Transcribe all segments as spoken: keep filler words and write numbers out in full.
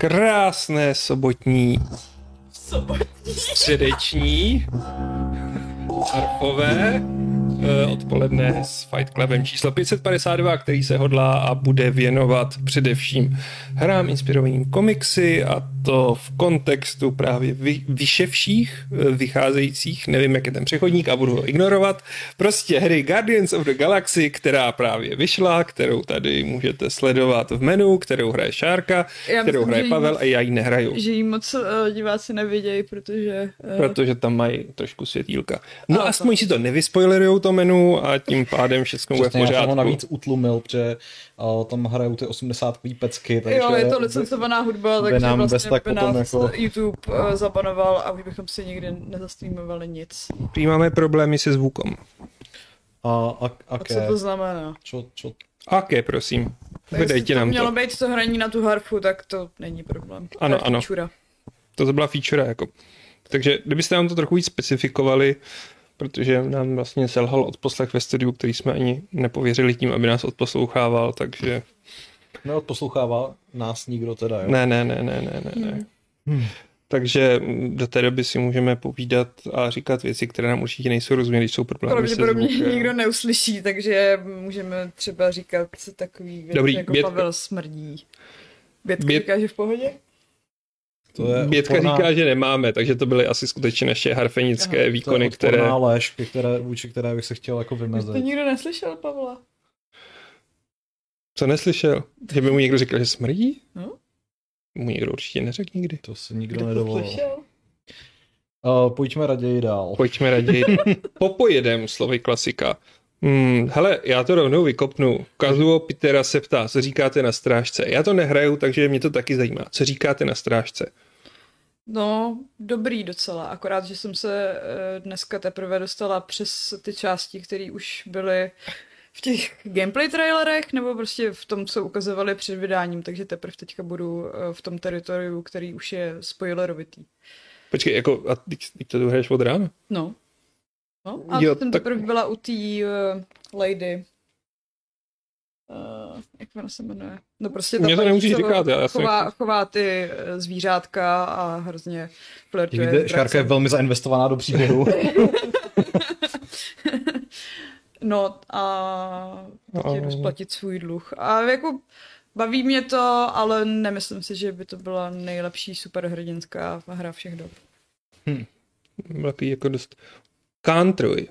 krásné sobotní sobotní středeční arpové odpoledne s Fight Clubem číslo pět set padesát dva, který se hodlá a bude věnovat především hrám inspirovaným komiksy, a to v kontextu právě vy, vyševších, vycházejících, nevím, jak je ten přechodník a budu ho ignorovat, prostě hry Guardians of the Galaxy, která právě vyšla, kterou tady můžete sledovat v menu, kterou hraje Šárka, já kterou myslím, hraje Pavel moc, a já ji nehraju. Že ji moc uh, diváci nevidějí, protože... Uh... Protože tam mají trošku světílka. No a aspoň si to nevyspoilerujou to menu a tím pádem všechno bude v pořádku. Já jsem ho navíc utlumil, protože uh, tam hrajou ty osmdesátkový pecky. Takže jo, je to licencovaná hudba, takže nám vlastně by nás jako... YouTube uh, zabanoval a už bychom si nikdy nezastreamovali nic. Prý máme problémy se zvukom. A, a, a, a co to znamená? Čo, čo? Aké, prosím. Vydejte nám to. Mělo být to hraní na tu harfu, tak to není problém. Ano, to ano. Feature. To byla feature jako. Takže kdybyste nám to trochu víc specifikovali, protože nám vlastně selhal odposlech ve studiu, který jsme ani nepověřili tím, aby nás odposlouchával, takže... Neodposlouchává nás nikdo teda, jo? Ne, ne, ne, ne, ne, ne. ne. Hmm. Takže do té doby si můžeme povídat a říkat věci, které nám určitě nejsou rozuměny, když jsou problémy se zvukem. Pravděpodobně nikdo neuslyší, takže můžeme třeba říkat takový věc, Dobrý, jako Bětka. Pavel smrdí. Bětka Bět... říká, že v pohodě? Bětka oporná... říká, že nemáme, takže to byly asi skutečně naše harfenické Aha, výkony, které... To je odporná léž, které, vůči které bych se chtěl jako vymezit. To nikdo neslyšel, Pavla. Co neslyšel? Že by mu někdo říkal, že smrdí? No? Mu někdo určitě neřekl nikdy. To se nikdo nedovolil. Uh, pojďme raději dál. Pojďme raději dál. Popojedem, slovy klasika. Hmm, hele, já to rovnou vykopnu. Kazuo Pitera se ptá, co říkáte na strážce. Já to nehraju, takže mě to taky zajímá. Co říkáte na strážce? No, dobrý docela. Akorát, že jsem se dneska teprve dostala přes ty části, které už byly v těch gameplay trailerech, nebo prostě v tom, co ukazovali před vydáním, takže teprve teďka budu v tom teritoriu, který už je spoilerovitý. Počkej, jako, a ty, ty to hraješ od rána? No. No, a jo, ten tak... teprve byla u té uh, lady, uh, jak ona se jmenuje, no prostě ta paní chová, chová ty zvířátka a hrozně flirtuje. Šárka je velmi zainvestovaná do příběhu. No a chtějí rozplatit svůj dluh. A jako baví mě to, ale nemyslím si, že by to byla nejlepší superhrdinská hra všech dob. Hm, takový jako dost... Country.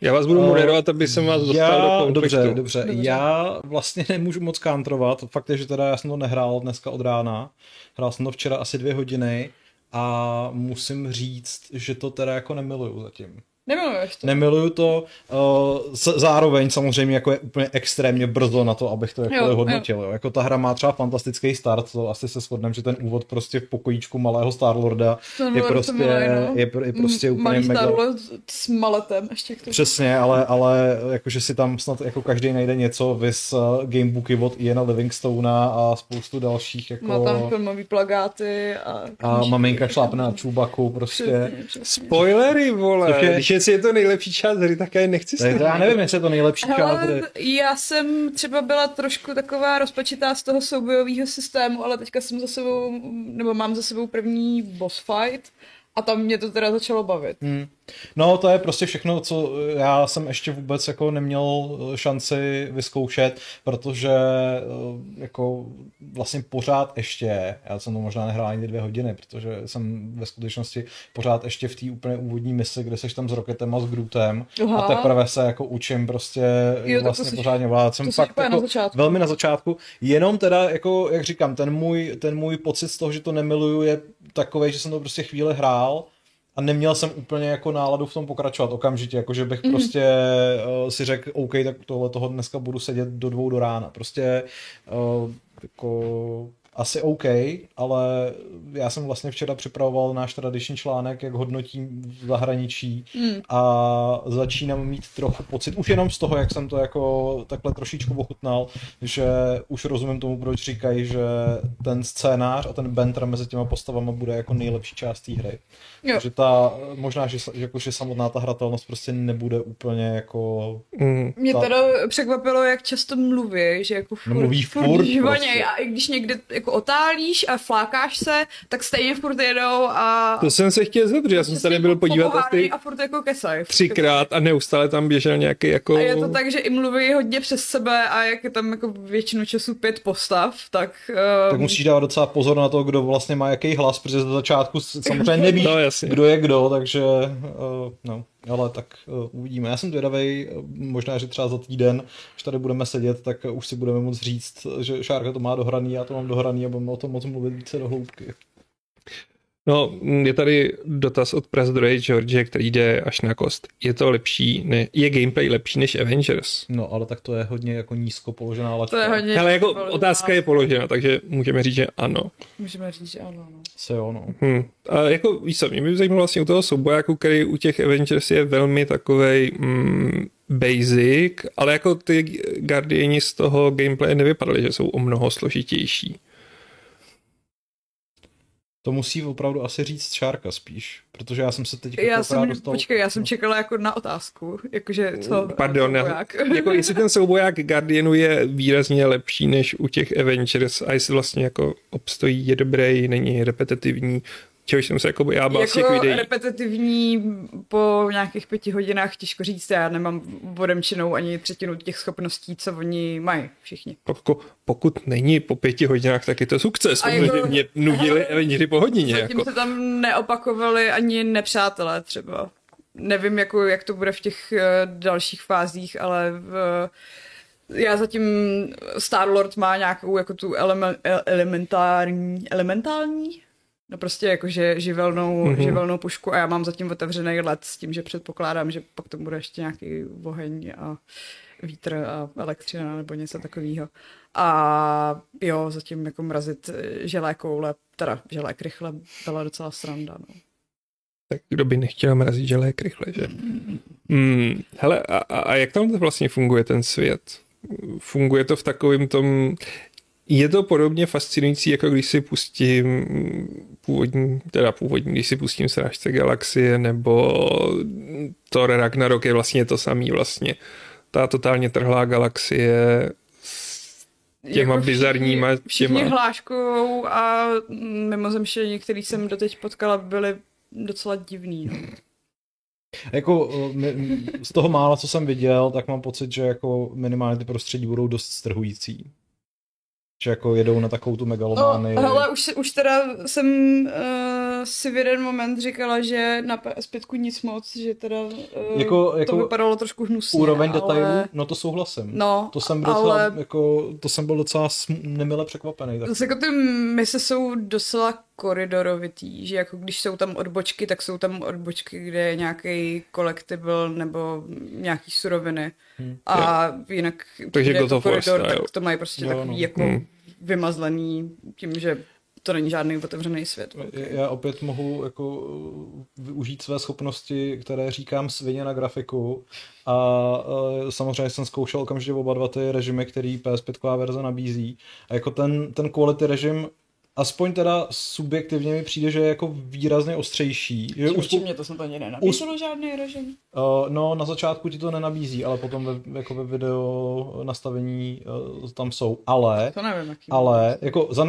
Já vás budu moderovat, aby jsem vás dostal já, do konfliktu. Dobře, dobře, dobře. Já vlastně nemůžu moc countrovat. Fakt je, že teda já jsem to nehrál dneska od rána. Hrál jsem to včera asi dvě hodiny a musím říct, že to teda jako nemiluju zatím. Nemiluješ to? Nemiluju to. Uh, zároveň samozřejmě jako je úplně extrémně brzo na to, abych to jako jo, hodnotil. Jo. Jo. Jako ta hra má třeba fantastický start, to asi se shodneme, že ten úvod prostě v pokojíčku malého Starlorda je prostě, milé, no. je, je prostě úplně malý mega... Starlord s maletem ještě k tomu. Přesně, ale, ale jakože si tam snad jako každý najde něco, vis gamebooky od Iana Livingstona a spoustu dalších jako... Má tam filmový plakáty a... A maminka šlápne na Čubaku prostě. Přesně, přesně. Spoilery, vole! Jestli je to nejlepší část hry, tak já nechci se. Já nevím, jestli je to nejlepší část hry. Já jsem třeba byla trošku taková rozpačitá z toho soubojového systému, ale teďka jsem za sebou, nebo mám za sebou první boss fight a tam mě to teda začalo bavit. Hmm. No to je prostě všechno, co já jsem ještě vůbec jako neměl šanci vyzkoušet, protože jako vlastně pořád ještě, já jsem to možná nehrál ani dvě hodiny, protože jsem ve skutečnosti pořád ještě v té úplně úvodní misi, kde seš tam s Rocketem a s Grootem. Aha. A teprve se jako učím prostě jo, vlastně jsi, pořádně vládat. Jsem fakt jako na velmi na začátku, jenom teda jako jak říkám, ten můj, ten můj pocit z toho, že to nemiluju je takovej, že jsem to prostě chvíli hrál a neměl jsem úplně jako náladu v tom pokračovat okamžitě, jako že bych mm-hmm. prostě uh, si řekl, OK, tak tohle toho dneska budu sedět do dvou do rána. Prostě uh, jako asi OK, ale já jsem vlastně včera připravoval náš tradiční článek, jak hodnotím v zahraničí mm. a začínám mít trochu pocit, už jenom z toho, jak jsem to jako takhle trošičku ochutnal, že už rozumím tomu, proč říkají, že ten scénář a ten banter mezi těma postavama bude jako nejlepší část té hry. Jo. Takže ta, možná, že, jako, že samotná ta hratelnost prostě nebude úplně jako... Mm. Mě ta... teda překvapilo, jak často mluví, že jako furt, mluví furt, furt prostě. A i když někde jako otálíš a flákáš se, tak stejně furt jedou a... To jsem se chtěl zeptat, já jsem se tady byl podívat asi a furt jako kesaj, třikrát a neustále tam běžel nějaký jako... A je to tak, že i mluví hodně přes sebe a jak je tam jako většinu času pět postav, tak... Um... Tak musíš dávat docela pozor na to, kdo vlastně má jaký hlas, protože do začátku samozřejmě nevíš, no, kdo je kdo, takže... Uh, no. Ale tak uh, uvidíme. Já jsem zvědavej, možná, že třeba za týden, když tady budeme sedět, tak už si budeme moc říct, že Šárka to má dohraný, já to mám dohraný a budeme o tom moc mluvit více do hloubky. No, je tady dotaz od Press druhý George, který jde až na kost. Je to lepší, ne, je gameplay lepší než Avengers? No, ale tak to je hodně jako nízko položená laťka. To je hodně ale jako položená. Otázka je položená, takže můžeme říct, že ano. Můžeme říct, že ano. No. Se jo, no. Hmm. A jako, víš co, mě by zajímalo vlastně u toho soubojáku, který u těch Avengers je velmi takovej mm, basic, ale jako ty Guardiani z toho gameplay nevypadaly, že jsou o mnoho složitější. To musí opravdu asi říct Šárka spíš, protože já jsem se teď já jsem, dostal... Počkej, já jsem čekala jako na otázku, jakože co... Pardon, jako jestli ten souboják Guardianu je výrazně lepší než u těch Avengers a jestli vlastně jako obstojí, je dobrý, není repetitivní, čehož jsem se jako bojával z těch videí. Jako repetitivní po nějakých pěti hodinách těžko říct, já nemám odemčenou ani třetinu těch schopností, co oni mají všichni. Pokud, pokud není po pěti hodinách, tak je to sukces, protože jako... mě nudili Avengery po hodině. Zatím jako. Se tam neopakovali ani nepřátelé třeba. Nevím, jako, jak to bude v těch uh, dalších fázích, ale... V, já zatím Star-Lord má nějakou jako tu eleme, elementární... elementální? No prostě jakože živelnou, mm-hmm. živelnou pušku a já mám zatím otevřený led s tím, že předpokládám, že pak tam bude ještě nějaký oheň a vítr a elektřina nebo něco takového. A jo, zatím jako mrazit želé koule, teda želé krychle byla docela sranda, no. Tak kdo by nechtěl mrazit želé krychle, že? Mm, hele, a, a jak tam vlastně funguje ten svět? Funguje to v takovém tom... Je to podobně fascinující, jako když si pustím původní, teda původní, když si pustím Strážce galaxie, nebo Thor Ragnarok je vlastně to samý vlastně. Ta totálně trhlá galaxie s těma jako bizarníma... Všichni těma... hláškou a mimozemštění, který jsem doteď potkala, byly docela divný. No. Jako z toho mála, co jsem viděl, tak mám pocit, že jako minimálně ty prostředí budou dost strhující. Že jako jedou na takovou tu megalomány. No, hele, už, už teda jsem uh, si v jeden moment říkala, že na P S pět nic moc, že teda uh, jako, jako to vypadalo trošku hnusně. Úroveň ale... detailů, no to souhlasím. No, to jsem byl ale... docela, jako, to jsem byl docela nemile překvapený. Zase jako ty mise jsou docela koridorovitý, že jako když jsou tam odbočky, tak jsou tam odbočky, kde je nějaký collectible nebo nějaký suroviny. Hmm. A yeah. Jinak takže to to koridor, tak to mají prostě jo, takový no. Jako hmm. vymazlený tím, že to není žádný otevřený svět. Okay. Já opět mohu jako využít své schopnosti, které říkám svině na grafiku a, a samozřejmě jsem zkoušel okamžitě oba dva ty režimy, který P S pět verze nabízí a jako ten, ten quality režim aspoň teda subjektivně mi přijde, že je jako výrazně ostřejší. Že určitě mě to snad ani nenabízelo us... žádný režim. Uh, no na začátku ti to nenabízí, ale potom ve, jako ve video nastavení uh, tam jsou. Ale, to nevím, jaký ale jako za,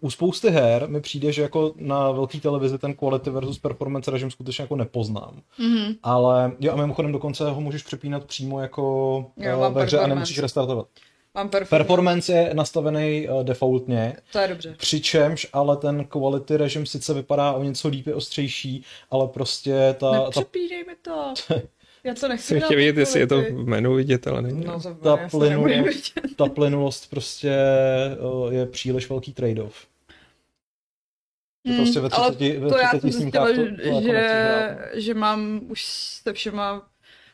u spousty her mi přijde, že jako na velký televizi ten quality versus performance režim skutečně jako nepoznám. Mm-hmm. Ale jo a mimochodem dokonce ho můžeš přepínat přímo jako jo, ve hře a nemusíš restartovat. Performance. Performance je nastavený uh, defaultně, to je dobře. Přičemž ale ten quality režim sice vypadá o něco líp ostřejší, ale prostě ta... Nepřepídej mi to, já to nechci dát. Chtěl vidět, jestli je to v menu vidět, ale není. No, ta, plynulost, ta plynulost prostě uh, je příliš velký trade-off. Hmm, prostě ve třiceti snímkách to, to jako že, že mám už se všema...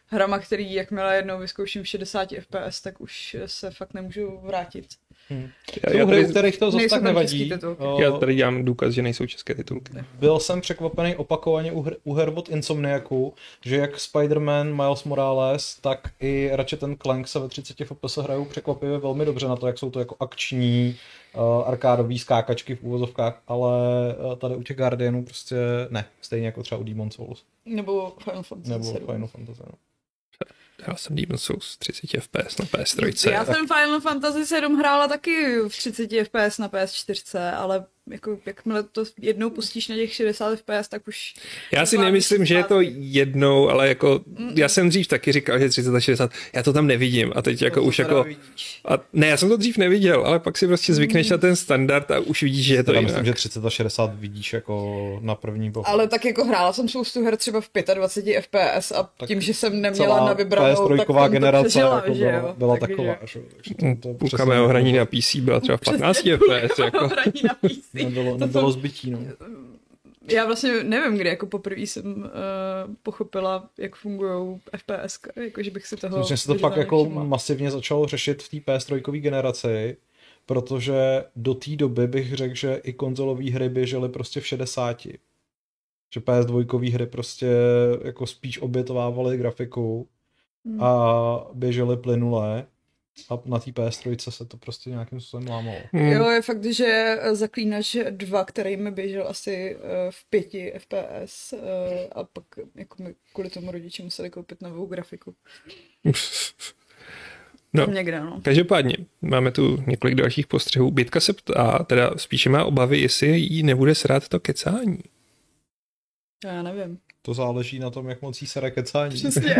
Hrama, který jakmile jednou vyzkouším v šedesáti ef pé es, tak už se fakt nemůžu vrátit. Hmm. Já, já hry, kterých to zase tak nevadí. O... Já tady dělám důkaz, že nejsou české titulky. Byl jsem překvapený opakovaně u, her, u her od Insomniaku, že jak Spider-Man, Miles Morales, tak i Ratchet and Clank se ve třiceti ef pé es hrajou překvapivě velmi dobře na to, jak jsou to jako akční, uh, arkádový skákačky v úvozovkách, ale tady u těch Guardianů prostě ne, stejně jako třeba u Demon's Souls. Nebo Final Fantasy. Nebo Final Fantasy, no. Já jsem Demon's Souls třicet ef pé es na pé es tři. Já jsem Final Fantasy sedm hrála taky v třicet ef pé es na pé es čtyři, ale jako jakmile to jednou pustíš na těch šedesát ef pé es, tak už... Já si nemyslím, šedesát... že je to jednou, ale jako mm. já jsem dřív taky říkal, že třicet a šedesát, já to tam nevidím a teď jako to už to jako... A ne, já jsem to dřív neviděl, ale pak si prostě zvykneš mm. na ten standard a už vidíš, že je to já jinak. Já myslím, že třicet a šedesát vidíš jako na první pohled. Ale tak jako hrála jsem spoustu her třeba v dvacet pět ef pé es a tak tím, že jsem neměla na vybranou, tak jsem generace přežila, jako byla, jo, byla tak taková. Půlka o hraní na pé cé byla třeba v patnáct ef pé es. Nebylo, nebylo zbytí, no. Já vlastně nevím, kdy jako poprvé jsem uh, pochopila, jak fungujou ef pé es, jakože bych si toho... Vlastně se to pak jako masivně začalo řešit v té pé es tři generaci, protože do té doby bych řekl, že i konzolové hry běžely prostě v šedesáti. Že pé es dva hry prostě jako spíš obětovávaly grafiku hmm. a běžely plynulé. A na té pé es tři se to prostě nějakým způsobem lámalo. Mm. Jo, je fakt, že Zaklínač dva, který mi běžel asi v pěti ef pé es a pak jako my kvůli tomu rodiči museli koupit novou grafiku. No, někde, no. Každopádně, máme tu několik dalších postřehů. Bětka se ptá, teda spíše má obavy, jestli jí nebude srát to kecání. Já nevím. To záleží na tom, jak moc jí sere kecání. Přesně.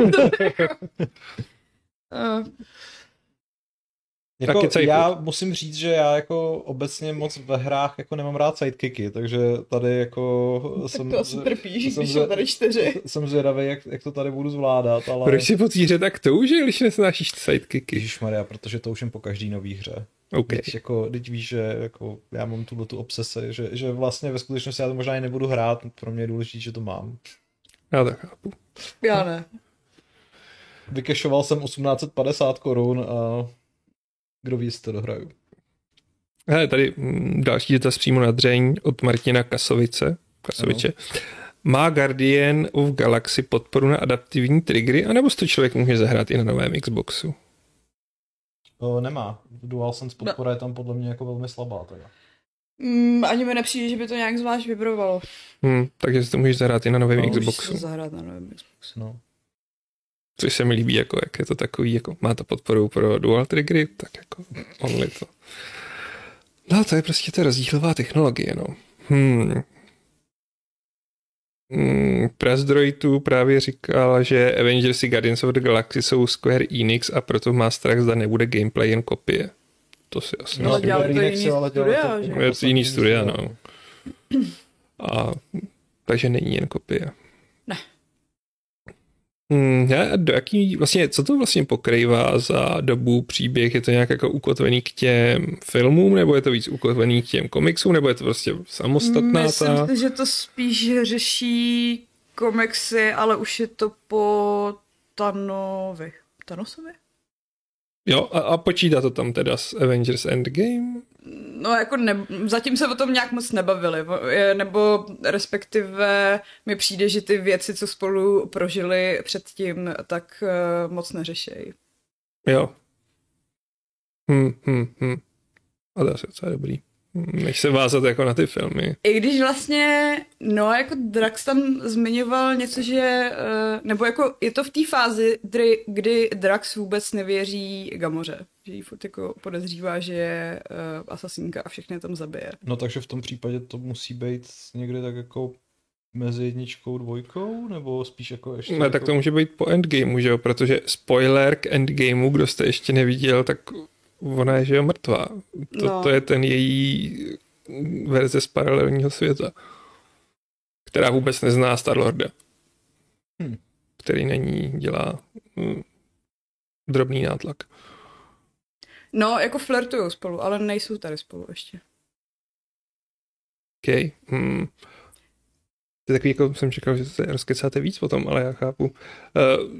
Jako, já musím říct, že já jako obecně moc ve hrách jako nemám rád sidekicky, takže tady jako tak jsem, to asi trpíš, jsem, když jsou tady čtyři. Jsem zvědavý, jak, jak to tady budu zvládat, ale... Proč si po týře tak toužil, když nesnášíš sidekicky? Ježišmarja, protože toužím po každý nový hře. Okay. Teď, jako, teď víš, že jako já mám tuhle tu obsesi, že, že vlastně ve skutečnosti já to možná i nebudu hrát, pro mě je důležitý, že to mám. Já to chápu. Já ne. Vykešoval jsem osmnáct set padesát korun a... Kdo ví, jestli to dohraju. Hele, tady další dotaz přímo na dřeň od Martina Kasovice. Kasoviče. Ano. Má Guardian of Galaxy podporu na adaptivní triggery, anebo si to člověk může zahrát i na novém Xboxu? O, nemá. DualSense podpora no. je tam podle mě jako velmi slabá. Teda. Mm, ani mi nepřijde, že by to nějak zvlášť vybrovalo. Hmm, takže si to můžeš zahrát i na novém no, Xboxu. Můžeš zahrát na novém Xboxu, no. Což se mi líbí, jako, jak je to takový, jako má to podporu pro dual triggery, tak jako only to. No to je prostě ta rozdílová technologie, no. Hmm. Hmm, Prazdroj tu právě říkal, že Avengers i Guardians of the Galaxy jsou Square Enix a proto má strach, zda nebude gameplay jen kopie. To si asi... No, ale dělali to jiný studia, že? Je to jiný studia, no. A, takže není jen kopie. Ne. Hmm, do jaký, vlastně, co to vlastně pokrývá za dobu, příběh? Je to nějak jako ukotvený k těm filmům, nebo je to víc ukotvený k těm komiksům, nebo je to prostě samostatná? Myslím ta... si, že to spíš řeší komiksy, ale už je to po Thanovi. Thanosovi? Jo, a, a počítá to tam teda s Avengers Endgame? No jako ne, zatím se o tom nějak moc nebavili, nebo respektive mi přijde, že ty věci, co spolu prožili předtím, tak uh, moc neřešejí. Jo. Hm, hm, hm. A to asi docela dobrý. Než se vázat jako na ty filmy. I když vlastně, no jako Drax tam zmiňoval něco, že, nebo jako je to v té fázi, kdy, kdy Drax vůbec nevěří Gamoře. Že jí furt jako podezřívá, že je asasínka a všechny tam zabije. No takže v tom případě to musí být někde tak jako mezi jedničkou, dvojkou, nebo spíš jako ještě... Ne, jako... tak to může být po Endgameu, že jo, protože spoiler k Endgameu, kdo jste ještě neviděl, tak... Ona je, že je mrtvá. To, no. to je ten její verze z paralelního světa, která vůbec nezná Starlorda, hmm. který na ní dělá hm, drobný nátlak. No, jako flirtujou spolu, ale nejsou tady spolu ještě. OK. Hmm. To je takový, jako jsem čekal, že se rozkecáte víc potom, ale já chápu. Uh,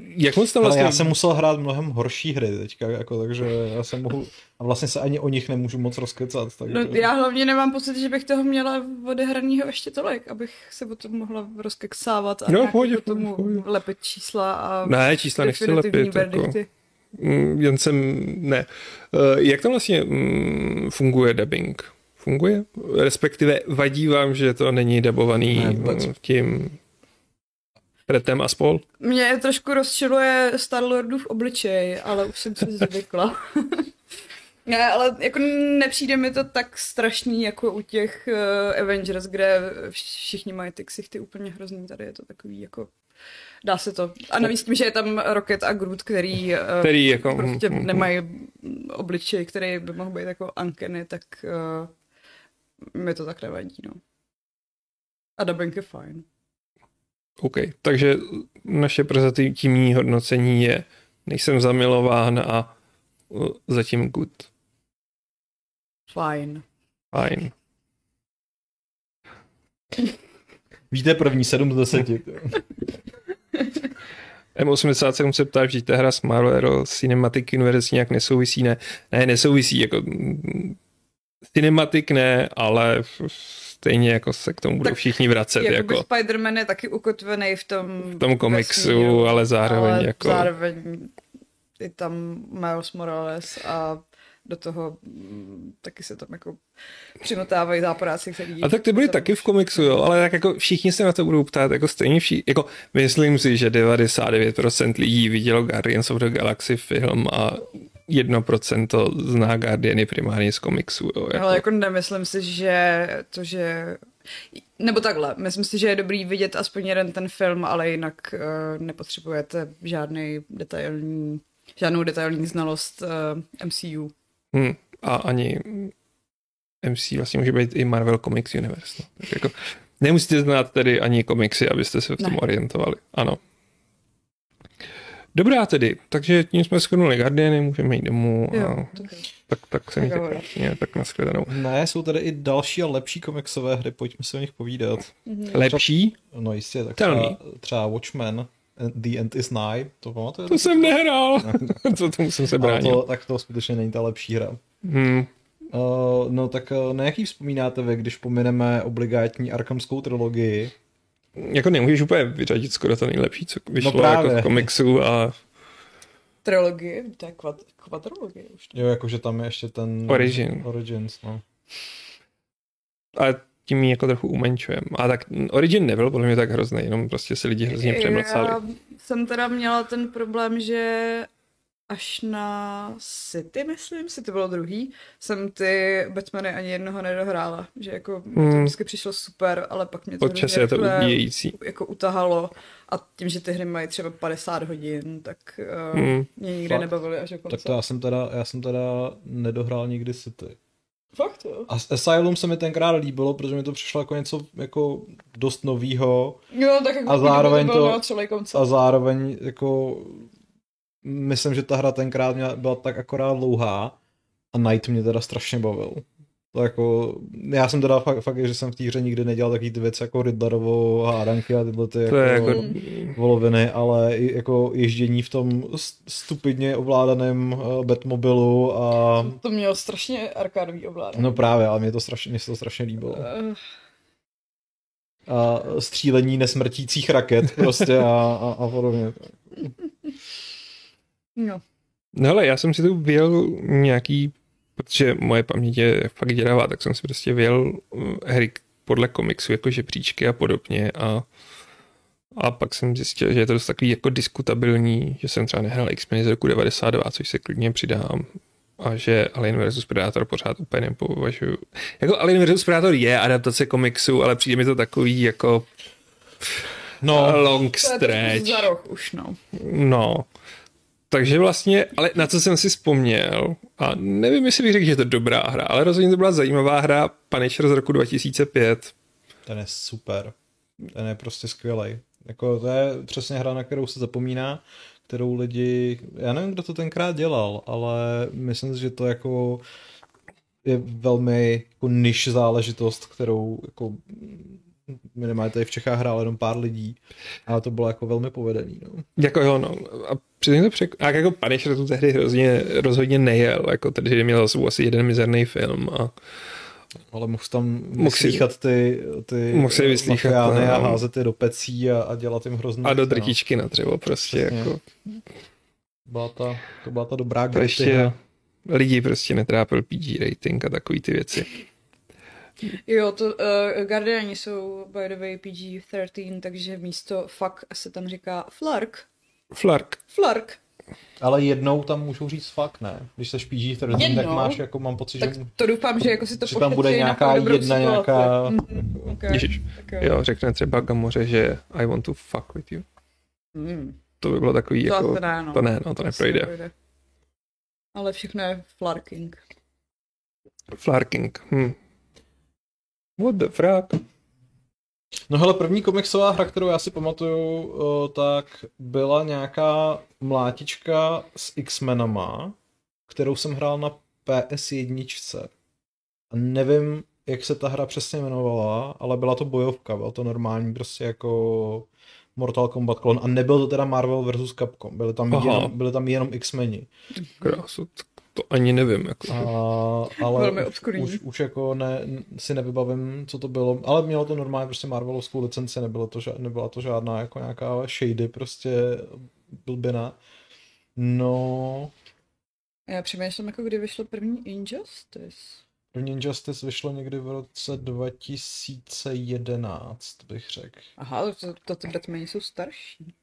jak moc tam vlastně... Ale já jsem musel hrát mnohem horší hry teďka, jako, takže já jsem mohu... A vlastně se ani o nich nemůžu moc rozkecat. Takže... No, já hlavně nemám pocit, že bych toho měla odehranýho ještě tolik, abych se o tom mohla rozkecávat a no, pojď, k tomu pojď. lepit čísla a... Ne, čísla nechci lepit, verdikty. Jako... Jen jsem... Ne. Uh, jak tam vlastně mm, funguje dubbing? Funguje? Respektive vadí vám, že to není dabovaný ne, tím... Retem a spol? Mě trošku rozčiluje Star-Lordův obličej, ale už jsem si zvykla. Ne, ale jako nepřijde mi to tak strašný jako u těch uh, Avengers, kde všichni mají ty ksichty úplně hrozný, tady je to takový jako... Dá se to. A navíc tím, že je tam Rocket a Groot, který, uh, který jako... prostě nemají obličej, který by mohl být jako ankeny, tak uh, mi to tak nevadí, no. A dubbing je fajn. OK, takže naše prezentivní hodnocení je nejsem zamilován a zatím good. Fajn. Fajn. Víte, první sedm z deseti. em osmdesát sedm se ptá, že ta hra s Marvel Cinematic Universe nějak nesouvisí, ne? Ne, nesouvisí, jako... Cinematic ne, ale stejně jako se k tomu budou tak všichni vracet. Jako, jako. Spider-Man je taky ukotvený v tom... V tom komiksu, vesmíru, ale zároveň ale jako... Zároveň i tam Miles Morales a do toho taky se tam jako přimotávají záporáci, který... A tak ty byli taky v komiksu, jo, ale tak jako všichni se na to budou ptát, jako stejně všichni, jako myslím si, že devadesát devět procent lidí vidělo Guardians of the Galaxy film a jedno procento to zná Guardiany primárně z komiksu, jo. Jako. Ale jako nemyslím si, že to, že... Nebo takhle, myslím si, že je dobrý vidět aspoň jeden ten film, ale jinak uh, nepotřebujete žádný detailní, žádnou detailní znalost uh, M C U. Hmm. A ani M C U vlastně může být i Marvel Comics Universe. No. Tak jako, nemusíte znát tedy ani komiksy, abyste se v tom ne. orientovali. Ano. Dobrá tedy, takže tím jsme shodnuli Guardiany, můžeme jít domů a jo, tak, tak se mějte krásně, tak nashledanou. Ne, jsou tady i další a lepší komiksové hry, pojďme se o nich povídat. Mm-hmm. Lepší? No jistě, tak třeba, třeba Watchmen, The End is Nigh, to pamatujete? To jsem nehrál, co tomu jsem se bránil. To, tak to skutečně není ta lepší hra. Hmm. Uh, no tak na jaký vzpomínáte vy, když pomineme obligátní arkhamskou trilogii? Jako nemůžeš úplně vyřadit skoro to nejlepší, co vyšlo no jako v komiksu a... Trilogie? To je kvad, kvadrologie už. Jo, jakože tam je ještě ten... Origin. Origins, no. Ale tím ji jako trochu umenčujem. A tak Origin nebyl podle mě tak hrozný, jenom prostě se lidi hrozně přemlcali. Já jsem teda měla ten problém, že až na City, myslím, City bylo druhý, jsem ty Batmany ani jednoho nedohrála, že jako mm. to vždycky přišlo super, ale pak mě to hrozně to jako utahalo a tím, že ty hry mají třeba padesát hodin, tak uh, mm. mě nikdy Fakt? nebavily až do konce. Tak to já jsem teda, já jsem teda nedohrál nikdy City. Fakt jo? A Asylum se mi tenkrát líbilo, protože mi to přišlo jako něco jako dost novýho. Jo, tak jako a zároveň to, to a zároveň jako myslím, že ta hra tenkrát měla, byla tak akorát dlouhá a Night mě teda strašně bavil. To jako, já jsem teda fakt, fakt že jsem v té hře nikdy nedělal takový ty věci jako Riddlerovo hádanky a tyhle ty jako, jako voloviny, ale i, jako ježdění v tom stupidně ovládaném Batmobilu a... To mělo strašně arkádový ovládání. No právě, ale mě, to strašně, mě se to strašně líbilo. Uh... A střílení nesmrtících raket prostě a, a, a podobně. No. No hele, já jsem si tu vyjel nějaký, protože moje paměť je fakt děravá, tak jsem si prostě vyjel hry podle komiksu, jako žebříčky a podobně a, a pak jsem zjistil, že je to dost takový jako diskutabilní, že jsem třeba nehrál X-Men z roku devadesát dva, což se klidně přidám a že Alien versus. Predator pořád úplně nepovažuju. Jako Alien versus. Predator je adaptace komiksu, ale přijde mi to takový jako no, long stretch. Za rok už, no. No. Takže vlastně, ale na co jsem si vzpomněl, a nevím, jestli bych řekl, že je to dobrá hra, ale rozhodně to byla zajímavá hra Punisher z roku dva tisíce pět. Ten je super. Ten je prostě skvělej. Jako to je přesně hra, na kterou se zapomíná, kterou lidi, já nevím, kdo to tenkrát dělal, ale myslím si, že to jako je velmi jako niž záležitost, kterou jako minimálně tady v Čechách hrál jenom pár lidí, ale to bylo jako velmi povedený. No. Jako jo, no. A přesně to přek... A jako Punisher tu tehdy hrozně, rozhodně nejel, jako tehdy měl za sebou asi jeden mizerný film a... Ale mohl tam vyslíchat ty, ty mafiány a házet je do pecí a, a dělat jim hrozný... A do drtičky no. na dřevo prostě, přesně. Jako... Byla ta, to byla ta dobrá... Prostě lidi prostě netrápil P G rating a takový ty věci. Jo, to uh, Guardiani jsou by the way P G třináct, takže místo fuck se tam říká flark. Flark. Flark. Ale jednou tam můžou říct fuck, ne? Když seš P G třináct, jednou? Tak máš, jako mám pocit, tak že... Tak to doufám, že jako si to pošetří na dobrou situaci. Tam bude nějaká jedna, nějaká... Mm, okay. Jo, řekne třeba Gamoře, že I want to fuck with you. Mm. To by bylo takový to jako... Teda, no. To ne, no, to, to neprojde. neprojde. Ale všechno je flarking. Flarking, hm. What the fuck? No hele, první komiksová hra, kterou já si pamatuju, tak byla nějaká mlátička s X-Menama, kterou jsem hrál na P S jedna. A nevím, jak se ta hra přesně jmenovala, ale byla to bojovka, byla to normální, prostě jako Mortal Kombat klon. A nebyl to teda Marvel versus. Capcom, byly tam, jen, byly tam jenom X-Meni. Krásu. To ani nevím. Jako. A, ale už, už jako ne, si nevybavím, co to bylo, ale mělo to normálně prostě Marvelovskou licenci, nebylo to, nebyla to žádná jako nějaká shady prostě blbina. No. Já přemýšlím, jako kdy vyšlo první Injustice. První Injustice vyšlo někdy v roce dva tisíce jedenáct, bych řekl. Aha, to, to, to Batmani jsou starší.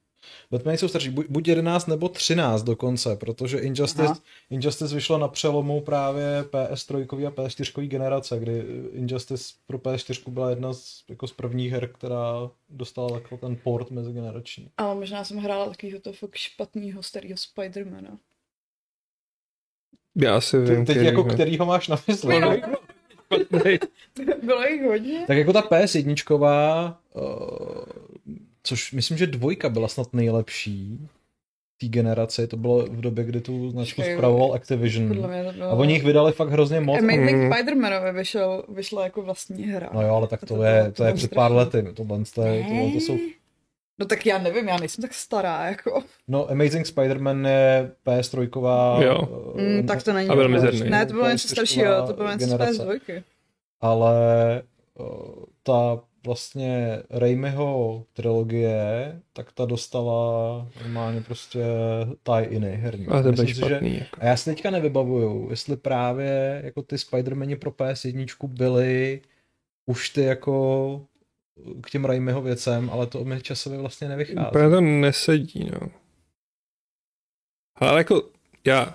Batman jsou starší, buď jedenáct nebo třináct dokonce, protože Injustice, Injustice vyšlo na přelomu právě P S tři a P S čtyři generace, kdy Injustice pro P S čtyři byla jedna z, jako z prvních her, která dostala jako ten port mezigenerační. Ale možná jsem hrála takovýho toho fakt špatného starého Spider-mana. Já si vím, teď jako kterýho máš na mysli. Bylo jich hodně. Tak jako ta P S jedna, což myslím, že dvojka byla snad nejlepší té generace. To bylo v době, kdy tu značku zpravoval Activision. A oni jich vydali fakt hrozně moc. Amazing Spider-Manovi vyšel, vyšla jako vlastní hra. No jo, ale tak to, to je, to je před pár lety. Tohle to jsou... No tak já nevím, já nejsem tak stará, jako. No, Amazing Spider-Man je P S tři. Jo. Mm, tak to není. A byl mizerný. Ne, to bylo něco staršího, to bylo něco z P S dva. Ale ta... vlastně Raimiho trilogie, tak ta dostala normálně prostě tie-iny herní. A, si, špatný, že... jako. A já si teďka nevybavuju, jestli právě jako ty Spider-Mani pro P S jedna byly už ty jako k těm Raimiho věcem, ale to mi časově vlastně nevychází. Úplně to nesedí, no. Ale jako já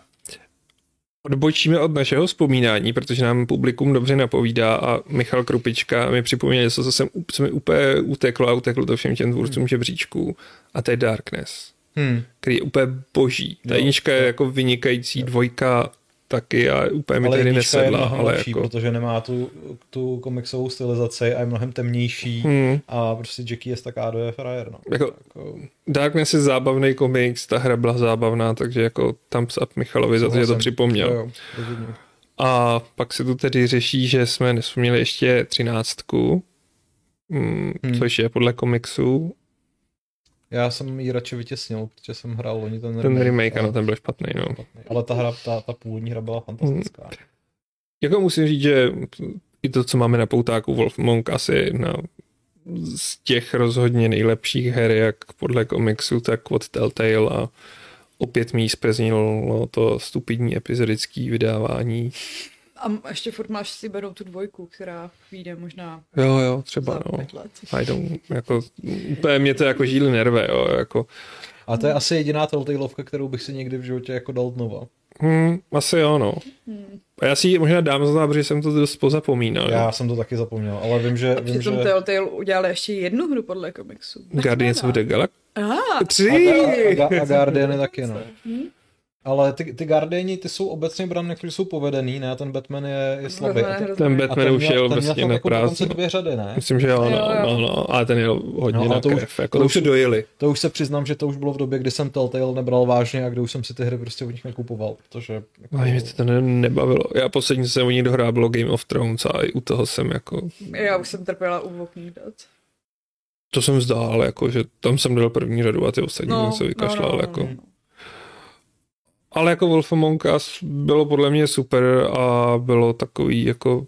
odbočíme od našeho vzpomínání, protože nám publikum dobře napovídá a Michal Krupička mi připomněl něco, co, jsem, co mi úplně uteklo a uteklo to všem těm tvůrcům žebříčků, a to je Darkness, hmm. který je úplně boží. Ta jednička je jako vynikající, dvojka taky a úplně mi tady nesedla. Ale je lepší, jako... protože nemá tu, tu komiksovou stylizaci a je mnohem temnější hmm. a prostě Jackie Estacado je frajer. No. Jako, jako... Darkness je zábavný komiks, ta hra byla zábavná, takže jako thumbs up Michalovi za to, že to připomněl. Jo, jo, a pak se tu tedy řeší, že jsme nesměli ještě třináctku, hmm. což je podle komiksů. Já jsem ji radši vytěsnil, protože jsem hrál loni ten, ten remake. Ten remake, ano, ten byl špatný, no. Špatný. Ale ta hra, ta, ta původní hra byla fantastická. Hmm. Jako musím říct, že i to, co máme na poutáku Wolfmong, asi na, z těch rozhodně nejlepších her, jak podle komiksu, tak od Telltale, a opět mi zprznilo to stupidní epizodické vydávání. A ještě furt máš si berou tu dvojku, která vyjde možná jo, jo, třeba, no. I don't, jako, úplně mě to jako žíly nerve, jo, jako. A to je hmm. asi jediná Telltaleovka, kterou bych si někdy v životě jako dal znova. Hmm, asi jo, no. Hmm. A já si ji možná dám znova, protože jsem to dost pozapomínal. Já jo. jsem to taky zapomněl, ale vím, že... A přitom že... Telltale udělali ještě jednu hru podle komiksu. Guardians of the Galaxy. Aha! Tři! A, a, a Guardiany taky, no. Hmm? Ale ty, ty Guardiani, ty jsou obecně brány, kteří jsou povedený, ne? Ten Batman je, je slabý. Ten, ten Batman ten už měl, je vlastně na prázdno. Dvě řady, ne? Myslím, že jo, no, no, no. Ale ten je hodně no, na to krev. Už, jako to, to, už, dojeli. To už se přiznám, že to už bylo v době, kdy jsem Telltale nebral vážně a kdy už jsem si ty hry prostě od nich nekupoval, protože... Jako... Aj, mě to nebavilo. Já poslední, co jsem u nich dohrál, bylo Game of Thrones a i u toho jsem jako... Já už jsem trpěla u Walking Dead. To jsem vzdál, jako, že tam jsem dal první řadu a ty ostatní no, se vykašlal, no, no, jako... No, no. Ale jako Wolf Among Us bylo podle mě super a bylo takový jako...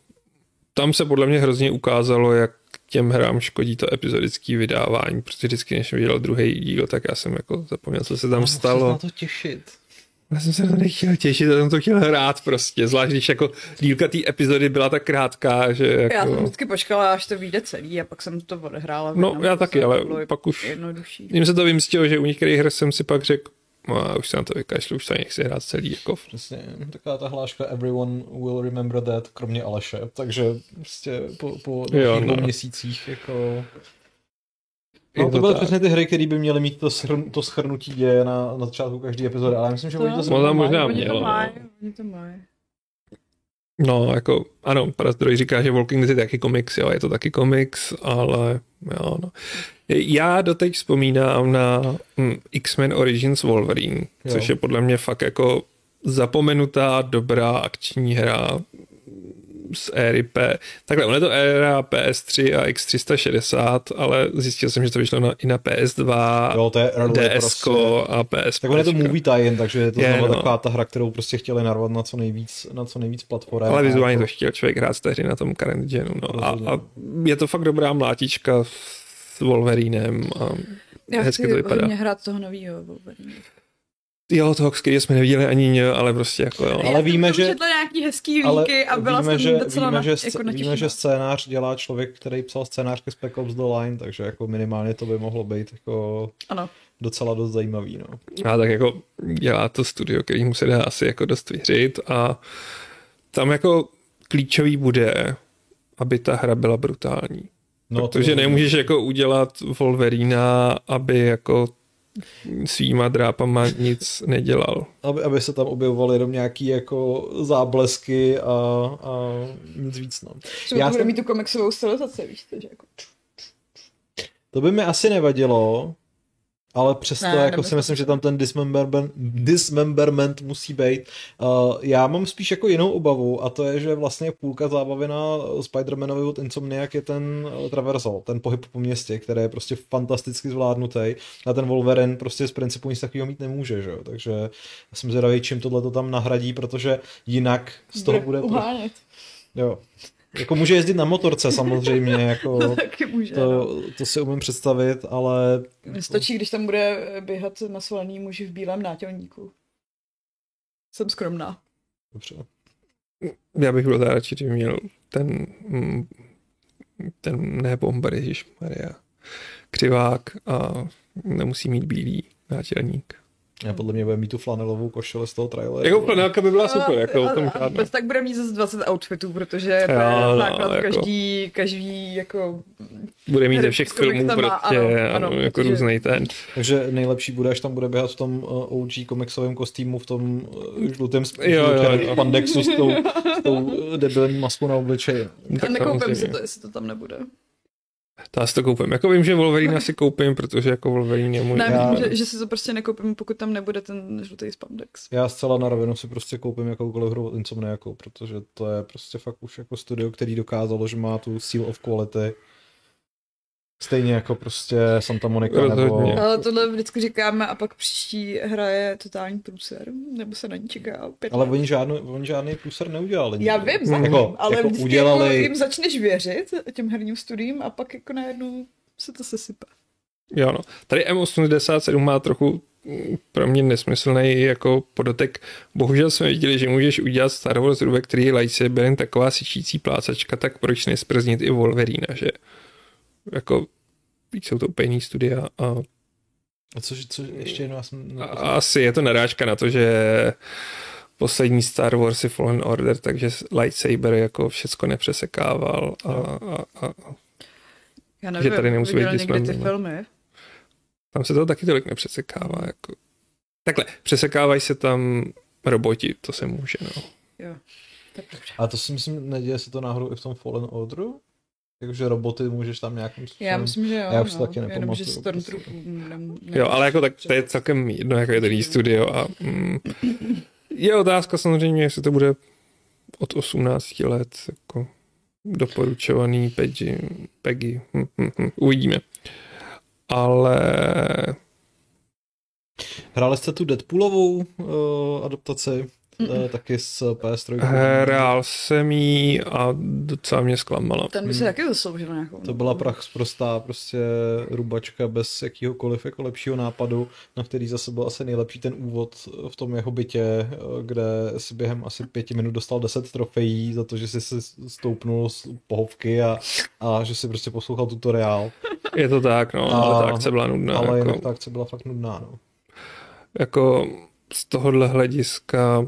Tam se podle mě hrozně ukázalo, jak těm hrám škodí to epizodické vydávání, protože vždycky, než jsem viděl druhý díl, tak já jsem jako zapomněl, co se tam stalo. Musím se na to těšit. Já jsem se to nechtěl těšit, já jsem to chtěl hrát prostě, zvlášť když jako dílka té epizody byla tak krátká, že jako... Já jsem vždycky počkala, až to vyjde celý a pak jsem to odehrála. No já taky, ale pak už jim se to vymstilo, že u některých her jsem si pak řekl, no, už se na to vykašlu, už se nechci hrát celý jako. Přesně, taková ta hláška everyone will remember that, kromě Aleše, takže prostě po, po jo, no. měsících jako... No, to, to byly tak. Přesně ty hry, které by měly mít to, shrn, to shrnutí děje na, na začátku každý epizody, ale myslím, že to, to možná, možná mělo. Oni to mají. No, jako, ano, Parastroj říká, že Walking Dead je taky komiks, jo, je to taky komiks, ale jo, no. Já doteď vzpomínám na X-Men Origins Wolverine, jo. Což je podle mě fakt jako zapomenutá, dobrá akční hra z éry P... Takhle, ono je to éra P S tři a X tři sta šedesát, ale zjistil jsem, že to vyšlo na, i na P S dva, jo, to je DSko prostě. A P S pět. Tak ono je to movie tie-in, takže je to je, znovu no. taková ta hra, kterou prostě chtěli narvat na co nejvíc, na co nejvíc platform. Ale vizuálně to chtěl člověk hrát z té hry na tom current genu. No. A, a je to fakt dobrá mlátička s Wolverinem a já hezky to vypadá. Já chci hrát toho novýho Wolverine. Jo, toho, který jsme neviděli ani, ale prostě jako jo. Ale víme, že... nějaký hezký výky a byla víme, jsem docela víme, na, že, jako natěšená. Víme, že scénář dělá člověk, který psal scénář ke Spec Ops The Line, takže jako minimálně to by mohlo být jako ano. docela dost zajímavý, no. A tak jako dělá to studio, který mu se dá asi jako dost věřit a tam jako klíčový bude, aby ta hra byla brutální. No, protože nemůžeš jako udělat Wolverina, aby jako svýma drápama nic nedělal. Aby, aby se tam objevovaly jenom nějaký jako záblesky a, a nic víc. No. Já to bude tam... mít tu komiksovou stylizaci, víš, takže jako... To by mi asi nevadilo, ale přesto ne, jako si myslím, že tam ten dismemberment, dismemberment musí být. Uh, já mám spíš jako jinou obavu a to je, že vlastně půlka zábavy na Spider-Manovi od Insomniac je ten traversal, ten pohyb po městě, který je prostě fantasticky zvládnutý a ten Wolverine prostě z principu nic takového mít nemůže, že jo, takže já jsem zvědavý, čím tohle to tam nahradí, protože jinak z toho bude... Uhánět. Jo. Jako může jezdit na motorce samozřejmě, jako to, taky může, to, no. to si umím představit, ale... Stačí, když tam bude běhat nasvalený muži v bílém nátělníku. Jsem skromná. Dobře. Já bych byl radši, kdyby měl ten, ten ne bomber, ježišmarja, křivák a nemusí mít bílý nátělník. Já podle mě bude mít tu flanelovou košile z toho traileru. Jako flanelka by byla super, jako o tom žádná. Tak bude mít zase dvacet outfitů, protože to je základ jako, každý, každý jako... Bude mít ze všech filmů prostě, ano, ano, ano, jako takže... různej ten. Takže nejlepší bude, až tam bude běhat v tom O G komiksovém kostýmu, v tom žlutém pandexu s tou, s tou debilní maskou na obličeji. A nekoupím si to, jestli to tam nebude. Já si to koupím. Jako vím, že Wolverine asi koupím, protože jako Wolverine je můj... Ne, já... že, že si to prostě nekoupím, pokud tam nebude ten žlutý spandex. Já zcela na rovinu si prostě koupím jakoukoliv hru od Insomniaku, protože to je prostě fakt už jako studio, který dokázalo, že má tu seal of quality. Stejně jako prostě Santa Monica nebo... Ale tohle vždycky říkáme a pak příští hra je totální průser, nebo se na ní čeká pět. Ale oni žádný, on žádný průser neudělali. Já vím, mm. jako, ale jako vždycky udělali... jako jim začneš věřit těm herním studiím a pak jako najednou se to sesype. Jo no, tady M osmdesát sedm má trochu pro mě nesmyslný jako podotek. Bohužel jsme viděli, že můžeš udělat Star Wars rubek, který je lightsaberem taková sičící plácačka, tak proč nesprznit i Wolverina, že? Jako, jsou to úplně studia a... A což, což ještě jednou jsem... Asi je to narážka na to, že poslední Star Wars je Fallen Order, takže lightsaber jako všecko nepřesekával a... a, a já nevím, že tady nemusí viděl někdy ty měli. Filmy. Tam se to taky tolik nepřesekává, jako... Takhle, přesekávají se tam roboti, to se může, no. Jo, tak dobře. A to si myslím, neděje se to náhodou i v tom Fallen Orderu? Jakože roboty můžeš tam nějakým způsobem... Já myslím, že jo. Já už no, taky nepamatuju. Jo, ale jako tak to je celkem jedno, jako je ten studio a... Mm, je otázka samozřejmě, jestli to bude od osmnácti let jako doporučovaný Peggy. Peggy. Hm, hm, hm, uvidíme. Ale... Hráli jste tu Deadpoolovou uh, adaptaci? Mm-mm. Taky z P S tři. Hrál jsem jí a docela mě zklamala. Ten by se hmm. taky zasloužil nějakou. To byla prach zprostá prostě rubačka bez jakýhokoliv jako lepšího nápadu, na který zase byl asi nejlepší ten úvod v tom jeho bytě, kde si během asi pěti minut dostal deset trofejí za to, že si stoupnul z pohovky a, a že si prostě poslouchal tutoriál. Je to tak, no, a, ale ta akce byla nudná. Ale jako... jinak ta akce byla fakt nudná, no. Jako... Z tohohle hlediska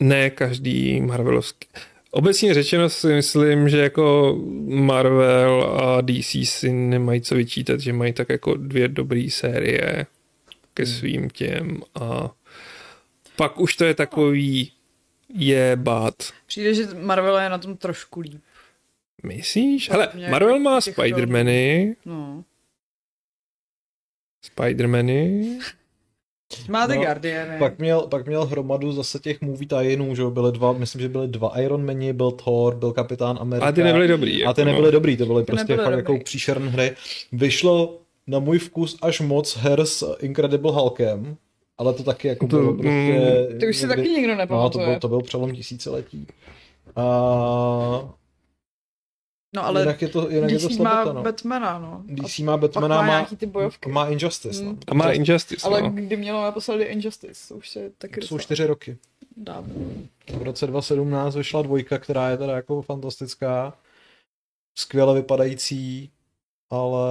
ne každý marvelovský. Obecně řečeno si myslím, že jako Marvel a D C si nemají co vyčítat, že mají tak jako dvě dobré série ke svým těm a pak už to je takový jebát. Přijde, že Marvel je na tom trošku líp. Myslíš? Hele, Marvel má Spider-Many. No. Spider-Many. Máte no, Guardiany. Pak měl, pak měl hromadu zase těch movie tie-inů, že byly dva, myslím, že byly dva Iron Mani, byl Thor, byl Kapitán Amerika. A ty nebyly dobrý. A ty nebyly no. dobrý, to byly ty prostě fakt jako příšerné hry. Vyšlo na můj vkus až moc her s Incredible Hulkem, ale to taky jako to, bylo prostě... Mm, ty už si taky nikdo nepamatuje. No, to byl, to byl přelom tisíciletí. A... No ale jinak je to, jinak D C je to slabota, má no. Batmana, no. D C má Batmana, má, má nějaký ty bojovky. Má Injustice, no. A Injustice. má Injustice, no. Ale kdy mělo naposledy Injustice, už je taky to jsou čtyři roky. Dávno. V roce dva tisíce sedmnáct vyšla dvojka, která je teda jako fantastická, skvěle vypadající, ale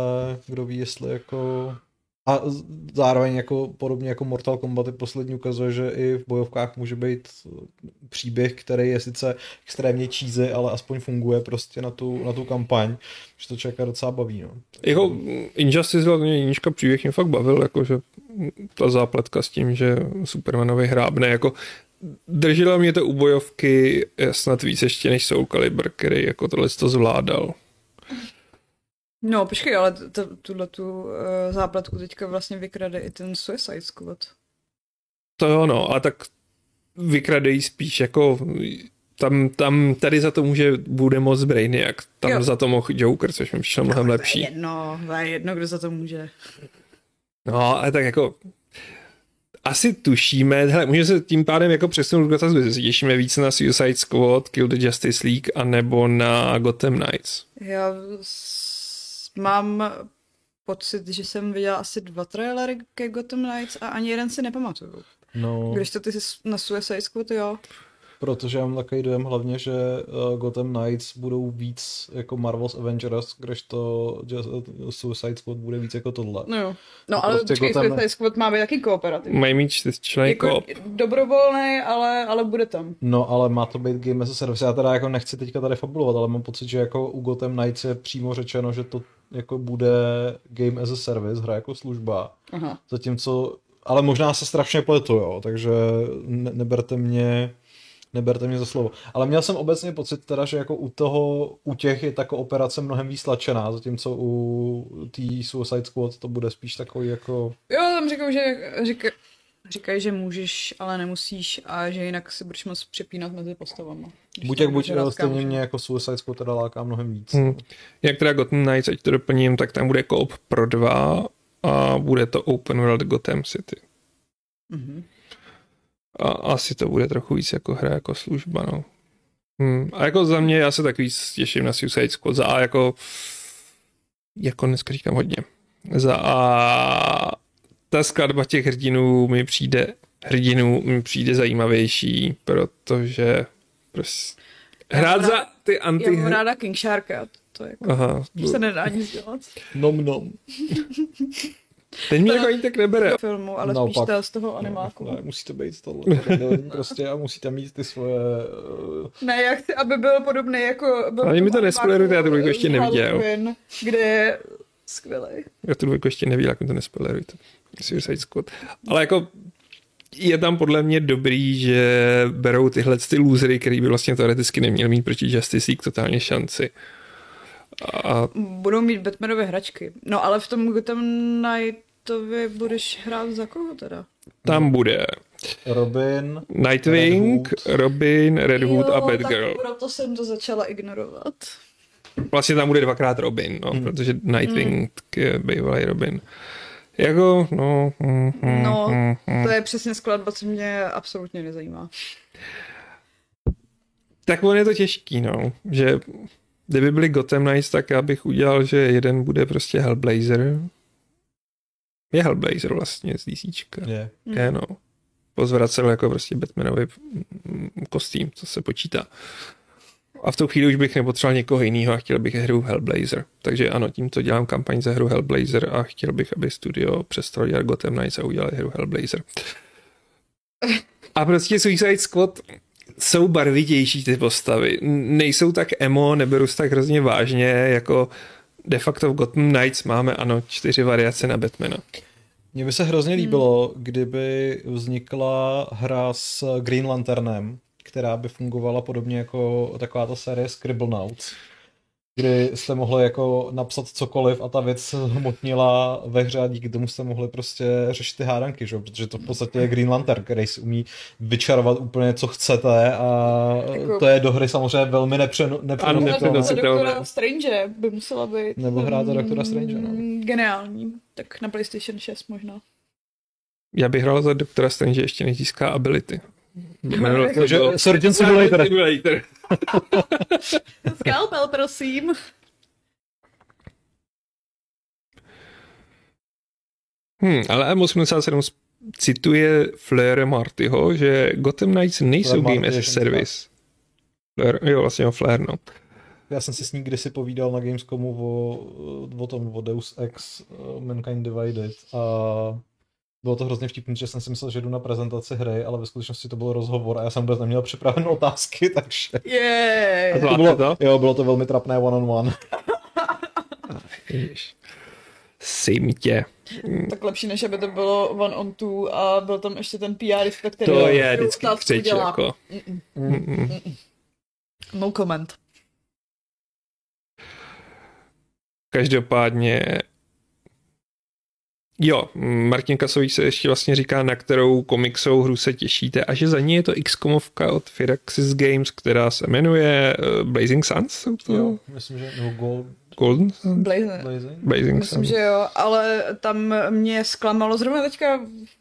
kdo ví, jestli jako... A zároveň jako podobně jako Mortal Kombat poslední ukazuje, že i v bojovkách může být příběh, který je sice extrémně cheesy, ale aspoň funguje prostě na tu, na tu kampaň, že to člověka docela baví. No. Jeho Injustice hlavně jednička příběh mě fakt bavil, jakože ta zápletka s tím, že Supermanovi hrábne, jako držela mě to u bojovky snad víc ještě než Soul Calibur, který jako tohle to zvládal. No, počkej, ale tuhle tu uh, zápletku teďka vlastně vykrade i ten Suicide Squad. To jo, no, a tak vykradejí spíš jako tam, tam, tady za to může, bude moc Brainiac, tam jo. Za to mohl Joker, což mi přišlo no, mnohem to lepší. To je jedno, to je jedno, kdo za to může. No, ale tak jako asi tušíme, hele, můžeme se tím pádem jako přesunout k otázce, se těšíme víc na Suicide Squad, Kill the Justice League, anebo na Gotham Knights. Já mám pocit, že jsem viděla asi dva trailery ke Gotham Knights a ani jeden si nepamatuju. No. Když to ty jsi na Suicide Squad, jo. Protože já mám takový dojem hlavně, že Gotham Knights budou víc jako Marvel's Avengers, když to Suicide Squad bude víc jako tohle. No jo. No ale prostě Gotham... Suicide Squad má být taky kooperativní. Mají mít čtyřčlenný koop. Dobrovolný, ale, ale bude tam. No ale má to být game as a service. Já teda jako nechci teďka tady fabulovat, ale mám pocit, že jako u Gotham Knights je přímo řečeno, že to jako bude game as a service, hra jako služba. Aha. Zatímco, ale možná se strašně pletu, jo, takže ne- neberte mě Neberte mě za slovo. Ale měl jsem obecně pocit teda, že jako u toho, u těch je ta kooperace mnohem víc tlačená, zatímco u tý Suicide Squad to bude spíš takový jako... Jo, tam říkám, že řík, říkají, že můžeš, ale nemusíš a že jinak si budeš moc přepínat mezi postavama. Buď jak buď, ale stejně mě jako Suicide Squad teda láká mnohem víc. Hmm. Jak teda Gotham Knights, ať to doplním, tak tam bude koop pro dva a bude to Open World Gotham City. Mhm. A asi to bude trochu víc jako hra, jako služba, no. Hmm. A jako za mě, já se tak víc těším na Suicide Squad. Za A jako, jako dneska říkám hodně. Za A ta skladba těch hrdinů mi přijde, hrdinů mi přijde zajímavější, protože prostě hrát za ty anti... Já mám ráda King Šárka, to jako, aha, se nedá nic dělat. Nom nom. Teď mě to, jako ani tak nebere. Filmu, ale no, spíš z toho animáku. No, ne, musí to být z tohle. Prostě a musí tam mít ty svoje... Ne, já chci, aby byl podobný jako... Byl ale mi to nespoilerujte, já tu dvojku ještě neviděl. Halloween, kde je skvělej. Já tu dvojku ještě neviděl, jak mi to nespoilerujte. Suicide Squad. Ale jako je tam podle mě dobrý, že berou tyhle ty lůzry, který by vlastně teoreticky neměl mít proti Justice League totálně šanci. A... Budou mít Batmanovy hračky. No ale v tom Gotham Knightovi budeš hrát za koho teda? Tam bude Robin, Nightwing, Red Hood. Robin, Red Hood jo, a Batgirl. Proto jsem to začala ignorovat. Vlastně tam bude dvakrát Robin, no, hmm. protože Nightwing hmm. bývalý Robin. Jako, no... Mm, mm, no, mm, to je přesně skladba, co mě absolutně nezajímá. Tak on je to těžký, no, že kdyby byli Gotham Knights, tak já bych udělal, že jeden bude prostě Hellblazer. Je Hellblazer vlastně z DCčka. Je. Je, no. Pozvracel jako prostě Batmanovi kostým, co se počítá. A v tu chvíli už bych nepotřeboval někoho jiného a chtěl bych hru Hellblazer. Takže ano, tímto dělám kampaň za hru Hellblazer a chtěl bych, aby studio přestalo dělat Gotham Knights a udělali hru Hellblazer. A prostě Suicide Squad jsou barvitější ty postavy. Nejsou tak emo, neberu se tak hrozně vážně, jako de facto v Gotham Knights máme, ano, čtyři variace na Batmana. Mně by se hrozně líbilo, kdyby vznikla hra s Green Lanternem, která by fungovala podobně jako taková ta série Scribblenauts, kdy jste mohli jako napsat cokoliv a ta věc hmotnila ve hře a díky tomu jste mohli prostě řešit ty hádanky, že? Protože to v podstatě je Green Lantern, který si umí vyčarovat úplně co chcete a jako... to je do hry samozřejmě velmi nepřenositelné. Ano, Doktora Strange by musela být. Nebo hrát to Doktora Strange, no. Geniální, tak na PlayStation šest možná. Já bych hrál za Doktora Strange ještě než získá ability. Surgeon Simulator. Simulator. Skalpel, prosím. Hmm, ale M osmdesát sedm cituje Flaire Martyho, že Gotham Knights nejsou Game as a Service. Flair, jo, vlastně o Flair, no. Já jsem si s ní kdysi povídal na Gamescomu o, o tom, o Deus Ex, Mankind Divided a... Bylo to hrozně vtipný, že jsem si myslel, že jdu na prezentaci hry, ale ve skutečnosti to byl rozhovor a já jsem vůbec neměl připravené otázky, takže... Yeah. To bylo, to? Jo, bylo to velmi trapné one on one. Sejm tě. Tak lepší, než aby to bylo one on two a byl tam ještě ten P R, který... To je vždycky křeč, jako... Mm-mm. Mm-mm. Mm-mm. No comment. Každopádně... Jo, Martin Kasovič se ještě vlastně říká, na kterou komiksovou hru se těšíte a že za ní je to X-komovka od Firaxis Games, která se jmenuje Blazing Suns? To? Jo, myslím, že no, Gold... Golden Suns? Blazing, Blazing. Blazing myslím, Suns. Že jo, ale tam mě zklamalo zrovna teďka v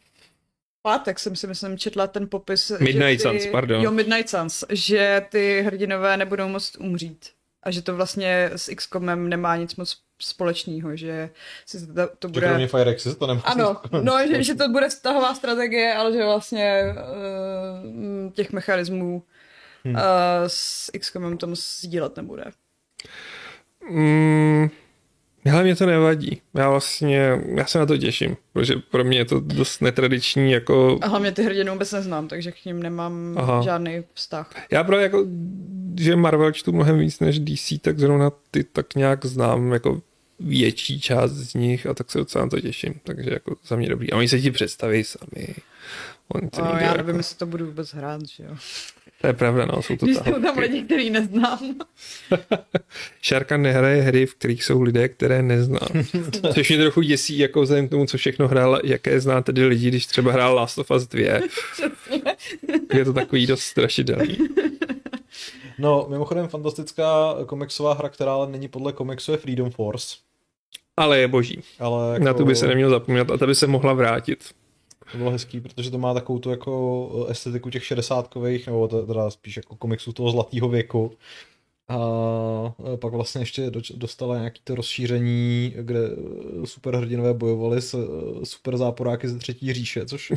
pátek jsem si myslím četla ten popis... Midnight ty... Suns, pardon. Jo, Midnight Suns, že ty hrdinové nebudou moct umřít a že to vlastně s X-comem nemá nic moc společného, že si to, to bude... Že kromě Firexis to nemá... Ano, no, že, že to bude vztahová strategie, ale že vlastně uh, těch mechanismů uh, s X-comem tam sdílet nebude. Hmm, hele, mě to nevadí. Já vlastně, já se na to těším, protože pro mě je to dost netradiční, jako... A hlavně ty hrdiny vůbec neznám, takže k ním nemám Aha. žádný vztah. Já právě jako... že Marvel čtu mnohem víc než D C, tak zrovna ty tak nějak znám jako větší část z nich a tak se docela na to těším, takže jako za mě dobrý. A oni se ti představí sami. No, já nevím, jako... jestli to budu vůbec hrát, že jo. To je pravda, no, jsou to Když tam hry. Lidi, který neznám. Šárka nehraje hry, v kterých jsou lidé, které neznám. Což mě trochu děsí, jako vzhledem k tomu, co všechno hrál, jaké zná tedy lidi, když třeba hrál Last of Us dva. Je to takový dost strašidelný. No, mimochodem fantastická komiksová hra, která ale není podle komiksu, je Freedom Force. Ale je boží. Ale jako... Na to by se neměl zapomínat a ta by se mohla vrátit. To bylo hezký, protože to má takovou tu jako estetiku těch šedesátkových, nebo teda spíš jako komiksů toho zlatého věku. A pak vlastně ještě dostala nějaké to rozšíření, kde superhrdinové bojovali s superzáporáky ze třetí říše, což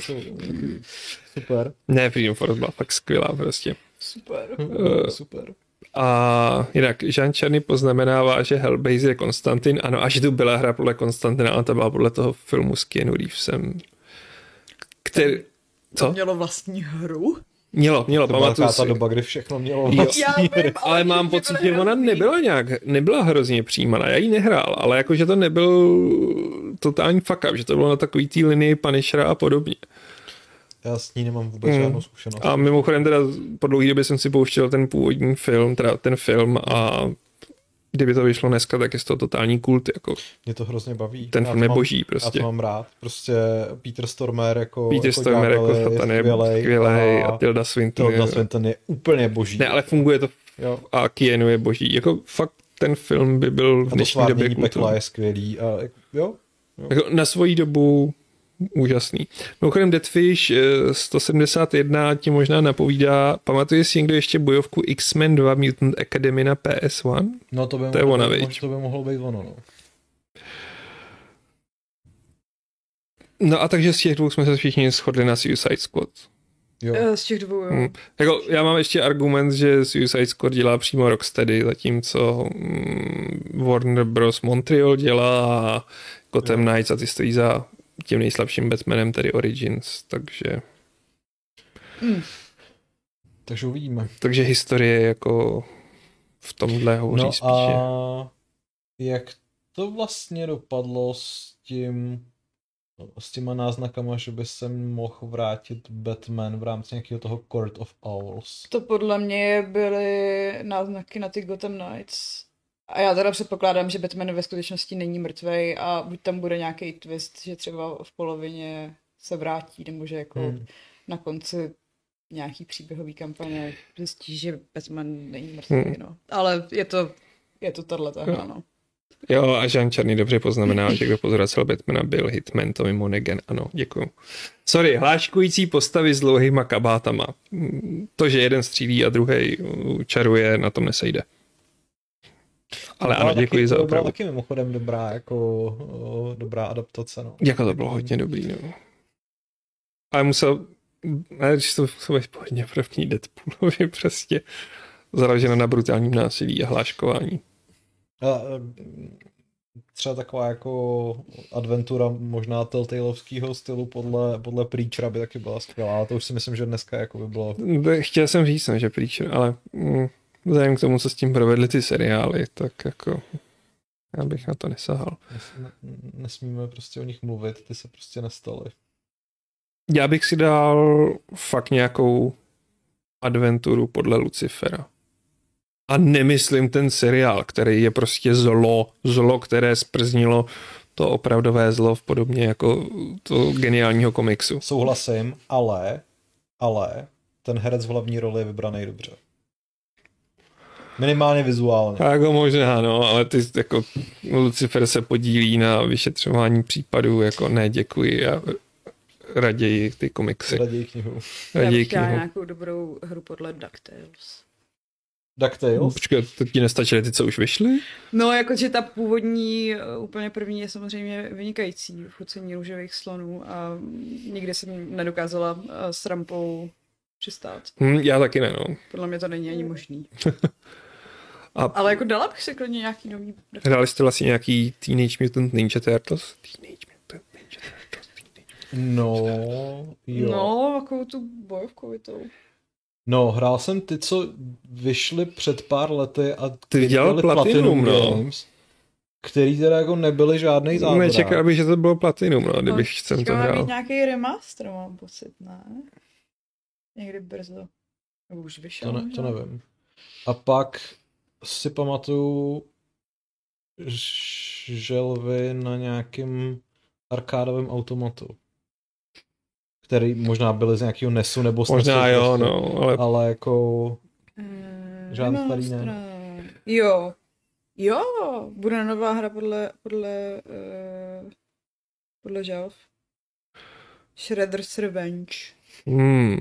super. Ne, Freedom Force byla fakt skvělá prostě. Super, uh, super. A jinak Jean Černý poznamenává, že Hellblazer je Konstantin, ano, až tu byla hra podle Konstantina, ale ta byla podle toho filmu s Keanu Reevesem. Který... Co? To mělo vlastní hru? Mělo, mělo, pamatuju si. To byla ta doba, kdy všechno mělo vlastní hru. Vím, ale, ale mám pocit, že ona nebyla nějak, nebyla hrozně přijímaná, já ji nehrál, ale jakože to nebyl totální fuck up, že to bylo na takový té linii Punishera a podobně. Já s ní nemám vůbec hmm. žádnou zkušenost. A mimochodem teda po dlouhé době jsem si pouštěl ten původní film, teda ten film a kdyby to vyšlo dneska, tak je to totální kult. Jako mě to hrozně baví. Ten film je boží prostě. Já to mám rád. Prostě Peter Stormare jako Peter jako Stormare jako satan je skvělej a, a Tilda Swinton. Tilda Swinton je úplně boží. Ne, ale funguje to jo. A Keanu je boží. Jako fakt ten film by byl v dnešní době kultu. A to svárnění pekla je skvělý a jo. Na svoji dobu úžasný. Mimochodem Deathwish sto sedmdesát jedna ti možná napovídá, pamatuje si někdo ještě bojovku X-Men dva Mutant Academy na P S jedna? No to by, to mohlo, ona, být, to by mohlo být ono, no. No a takže z těch dvou jsme se všichni shodli na Suicide Squad. Jo. Z těch dvou, jo. Hmm. Jako, já mám ještě argument, že Suicide Squad dělá přímo Rocksteady, zatímco mm, Warner Bros. Montreal dělá Gotham Knights a ty stojí za tím nejslabším Batmanem, tedy Origins, takže... Hmm. Takže uvidíme. Takže historie jako v tomhle hovoří no spíše. A jak to vlastně dopadlo s tím... s těma náznakama, že by se mohl vrátit Batman v rámci nějakého toho Court of Owls. To podle mě byly náznaky na ty Gotham Knights. A já teda předpokládám, že Batman ve skutečnosti není mrtvej a buď tam bude nějaký twist, že třeba v polovině se vrátí, nebo že jako hmm. na konci nějaký příběhový kampaně zjistí, že Batman není mrtvej, hmm. no. Ale je to, je to tato hra, no. no. Jo, a Jean Černý dobře poznamenal, že kdo pozvracel Batmana byl Hitman, Tommy Monaghan, ano, děkuju. Sorry, hláškující postavy s dlouhýma kabátama. To, že jeden střílí a druhej čaruje, na tom nesejde. Ale ano, děkuji taky, za opravdu. To byla taky mimochodem dobrá, jako, o, dobrá adaptace. No. Jako to bylo hodně dobrý, no. Ale musel, ne, když to musel být pohodně první Deadpoolovi, prostě založeno na brutálním násilí a hláškování. Třeba taková jako adventura možná Telltaleovskýho stylu podle, podle Preachera by taky byla skvělá, ale to už si myslím, že dneska jako by bylo... Chtěl jsem říct, že Preacher, ale mm, vzhledem k tomu, co s tím provedli ty seriály, tak jako já bych na to nesahal. Nesmíme prostě o nich mluvit, ty se prostě nestaly. Já bych si dal fakt nějakou adventuru podle Lucifera. A nemyslím ten seriál, který je prostě zlo, zlo, které sprznilo to opravdové zlo v podobně jako toho geniálního komiksu. Souhlasím, ale, ale ten herec v hlavní roli je vybraný dobře. Minimálně vizuálně. Tak ho možná, no, ale ty jako Lucifer se podílí na vyšetřování případů, jako ne, děkuji, a raději ty komiksy. Raději knihu. Raději knihu. Já bych nějakou dobrou hru podle DuckTales. DuckTales. Počkej, to ti nestačily ty, co už vyšly? No, jakože ta původní, úplně první je samozřejmě vynikající v Chucení růžových slonů a nikdy jsem nedokázala s rampou přistát. Hmm, já taky ne, no. Podle mě to není ani možný. a... Ale jako dala bych si klidně nějaký nový... Dali jste vlastně nějaký Teenage Mutant Ninja Turtles? Teenage Mutant Ninja Turtles. Teenage Mutant Ninja Turtles. No, jo. No, takovou tu bojovkovitou. No, hrál jsem ty, co vyšly před pár lety a ty dělali Platinum, Platinum Games, no. Který teda jako nebyly žádnej závod. Nečekal bych, že to bylo Platinum, no, kdybych no, jsem to hrál. Má nějaký remaster, mám pocit, ne? Někdy brzo. Nebo už vyšel. To, ne, to nevím. A pak si pamatuju želvy na nějakým arkádovém automatu. Který možná byly z nějakého Nesu nebo Snesu. Možná jo, prostě, no, ale... ale jako... Mm, žádný starý ne. Jo. Jo, bude nová hra podle... podle... Uh, podle žalv. Shredder's Revenge. Hmm.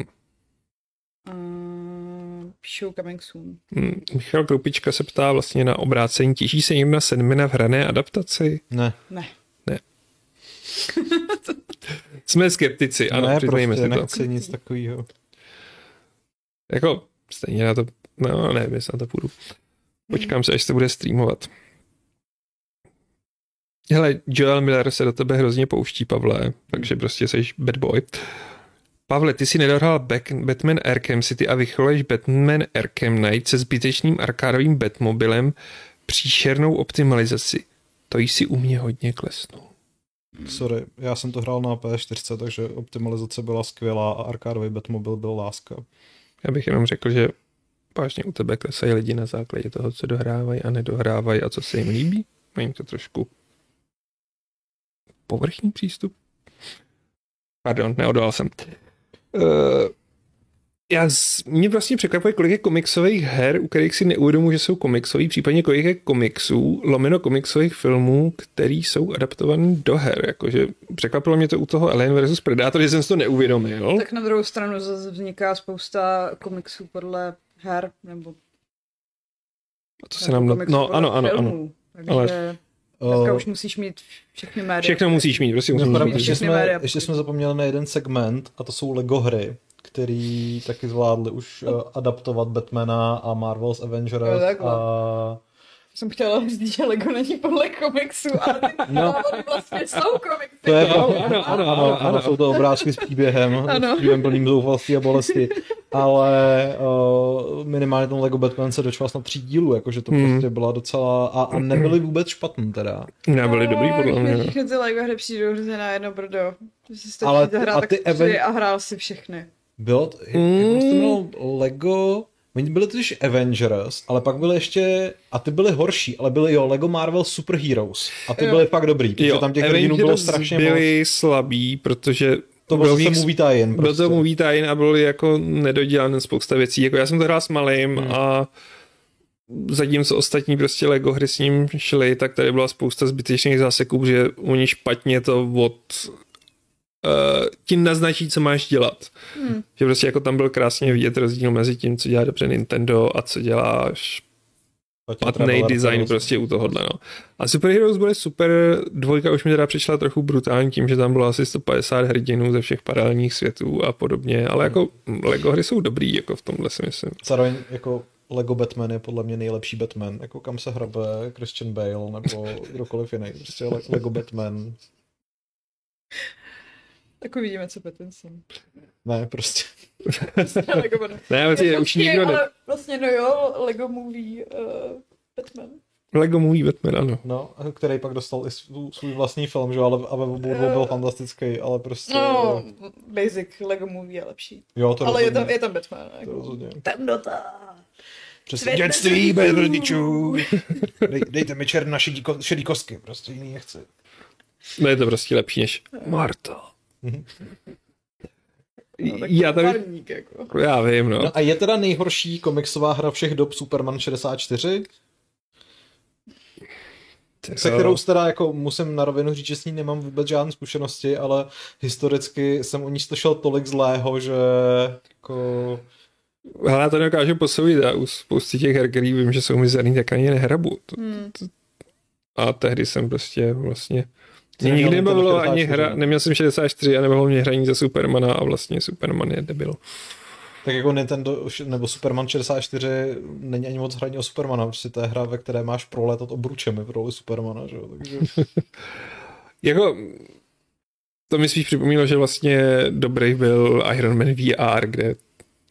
Uh, show coming soon. Hmm. Michal Kroupička se ptá vlastně na obrácení. Těší se jim na sedmina v hrané adaptaci? Ne. Ne. Ne. Jsme skeptici, ano, ne, přiznejme prostě, si to. Ne, prostě nic takovýho. Jako, stejně na to, no ne, jestli na to půjdu. Počkám se, až se bude streamovat. Hele, Joel Miller se do tebe hrozně pouští, Pavle, takže prostě seš bad boy. Pavle, ty si nedohrál Batman Arkham City a vycholuješ Batman Arkham Knight se zbytečným arkádovým Batmobilem, příšernou optimalizaci. To jsi u mě hodně klesnul. Sorry, já jsem to hrál na P S čtyři, takže optimalizace byla skvělá a arkádový Batmobil byl láska. Já bych jenom řekl, že vážně u tebe klesají lidi na základě toho, co dohrávají a nedohrávají a co se jim líbí. Mají to trošku povrchní přístup. Pardon, neodolal jsem. Uh, Já z, mě vlastně překvapuje, kolik je komiksových her, u kterých si neuvědomuji, že jsou komiksový, případně kolik je komiksů, lomeno komiksových filmů, které jsou adaptované do her. Jakože překvapilo mě to u toho Alien versus. Predator, že jsem si to neuvědomil. Tak na druhou stranu zase vzniká spousta komiksů podle her, nebo... A to se nám... No, no ano, ano, filmů, ano. Takže... Ale... Dneska už musíš mít všechny média. Všechno musíš mít, prosím. Musíš mít. Ještě, jsme, ještě jsme zapomněli na jeden segment, a to jsou Lego hry, který taky zvládli už uh, adaptovat Batmana a Marvel's Avengers. No, a... Jsem chtěla říct, že Lego není podle komiksu, ale ty no. Vlastně jsou komiksy. To je ano, ano, ano, ano, ano, jsou to obrázky s příběhem, ano. S příběhem plným zoufalství a bolesti. Ale uh, minimálně ten Lego Batman se dočkal na tří dílů, jakože to hmm. prostě byla docela... A, a nebyly vůbec špatný teda. Nebyly dobrý podle mě. Když ty Lego hry přijdou hrozně na jedno brdo. Že jsi to přijde hrát, tak even... a hrál si všechny. Bylo to... Mm. Jak jste měl Lego... Oni byli totiž Avengers, ale pak byly ještě, a ty byly horší, ale byly jo, Lego Marvel Super Heroes. A ty jo. byly pak dobrý, protože jo. tam těch hrdinů bylo strašně byli moc. Byli slabý, protože... To byl zase movie tie-in. Byl to movie tie-in a byl jako nedodělaný spousta věcí. Jako já jsem to hrál s malým hmm. a zatímco ostatní prostě Lego hry s ním šly, tak tady byla spousta zbytečných záseků, že oni špatně to od... Uh, ti naznačí, co máš dělat. Hmm. Že prostě jako tam byl krásně vidět rozdíl mezi tím, co dělá dobře Nintendo a co děláš špatný design prostě u tohohle. No. A Super Heroes bude super, dvojka už mi teda přišla trochu brutální tím, že tam bylo asi sto padesát hrdinů ze všech paralelních světů a podobně, ale jako hmm. Lego hry jsou dobrý, jako v tomhle si myslím. Zároveň jako Lego Batman je podle mě nejlepší Batman, jako kam se hrabe Christian Bale nebo kdokoliv jiný, prostě Lego Batman. Tak uvidíme, co Pattinson. Ne, prostě. prostě Lego ne, ale je už nikdo ne. Vlastně no jo, Lego Movie uh, Batman. Lego Movie Batman, ano. No, který pak dostal i svů, svůj vlastní film, že ale Abel byl fantastický, ale prostě... No, jo. Basic Lego Movie je lepší. Jo, to ale je tam, je tam Batman. Jako. To rozhodně. Temnota. Přesně. Dětství bez rodičů. Dej, dejte mi černá šedíko, šedí kostky, prostě jiný nechci. No je to prostě lepší než Marta. No, já, tady... parník, jako. Já vím, no. no. A je teda nejhorší komiksová hra všech dob Superman šedesát čtyři? Tělo. Se kterou teda jako musím na rovinu říct, že s ní nemám vůbec žádné zkušenosti, ale historicky jsem o ní slyšel tolik zlého, že jako... Hele, já to nedokážu posoudit a u spousty těch her, který vím, že jsou mizerný, tak ani nehrabu. Hmm. A tehdy jsem prostě vlastně... Mě nikdy nebylo ani hra, neměl jsem šedesát čtyři a nebylo mě hraní za Supermana a vlastně Superman je debil. Tak jako Nintendo nebo Superman šedesát čtyři není ani moc hraní o Supermana, protože to je hra, ve které máš prolétat obručemi v roli Supermana, že jo, takže... Jako, to mi spíš připomínalo, že vlastně dobrý byl Iron Man V R, kde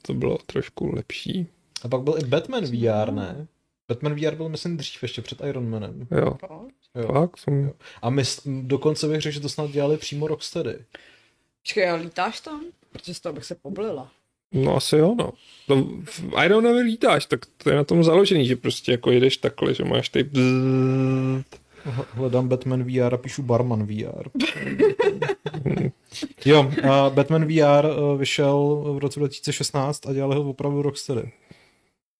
to bylo trošku lepší. A pak byl i Batman V R, ne? Batman V R byl, myslím, dřív ještě před Iron Manem. Jo. Jo. Fakt, jsem... jo. A my dokonce bych řekl, že to snad dělali přímo Rocksteady. Počkej, ale lítáš tam? Protože z toho bych se poblila. No asi jo, no. To v Iron Man lítáš, tak to je na tom založený, že prostě jako jedeš takhle, že máš ty... Hledám Batman V R a píšu Barman V R. Jo, a Batman V R vyšel v roce dva tisíce šestnáct a dělali ho opravdu Rocksteady.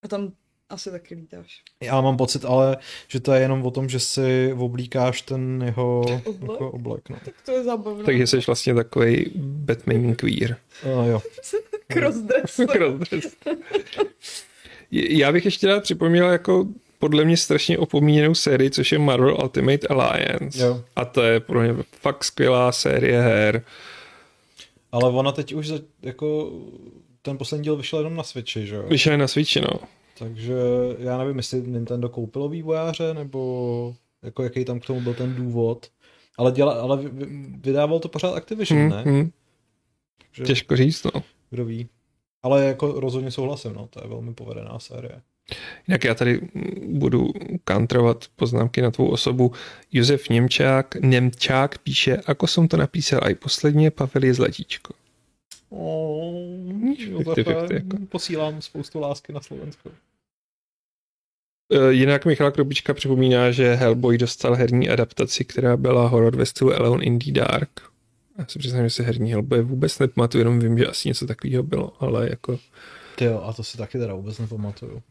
A tam... Asi taky lítáš. Já mám pocit, ale že to je jenom o tom, že si oblíkáš ten jeho oblek. Jako oblek no. Tak to je zábavné. Takže jsi vlastně takovej Batman queer. No jo. Crossdress. Crossdress. Já bych ještě rád připomněl jako podle mě strašně opomíněnou sérii, což je Marvel Ultimate Alliance. Jo. A to je pro mě fakt skvělá série her. Ale ona teď už za, jako ten poslední díl vyšel jenom na Switchi, že jo? Vyšel na Switchi, no. Takže já nevím, jestli Nintendo koupilo vývojáře, nebo jako jaký tam k tomu byl ten důvod. Ale, děla, ale vydával to pořád Activision, mm, ne? Mm. Takže, těžko říct, no. Kdo ví. Ale jako rozhodně souhlasím, no, to je velmi povedená série. Jinak já tady budu kantrovat poznámky na tvou osobu. Josef Němčák, Němčák píše, ako jsem to napísal aj posledně, Pavel je zlatíčko. Posílám spoustu lásky na Slovensko. Jinak Michala Krobička připomíná, že Hellboy dostal herní adaptaci, která byla horor ve stylu Alone in the Dark. A Já se přiznám, že se herní Hellboy vůbec nepamatuju, jenom vím, že asi něco takového bylo, ale jako... Tyjo, a to si taky teda vůbec nepamatuju.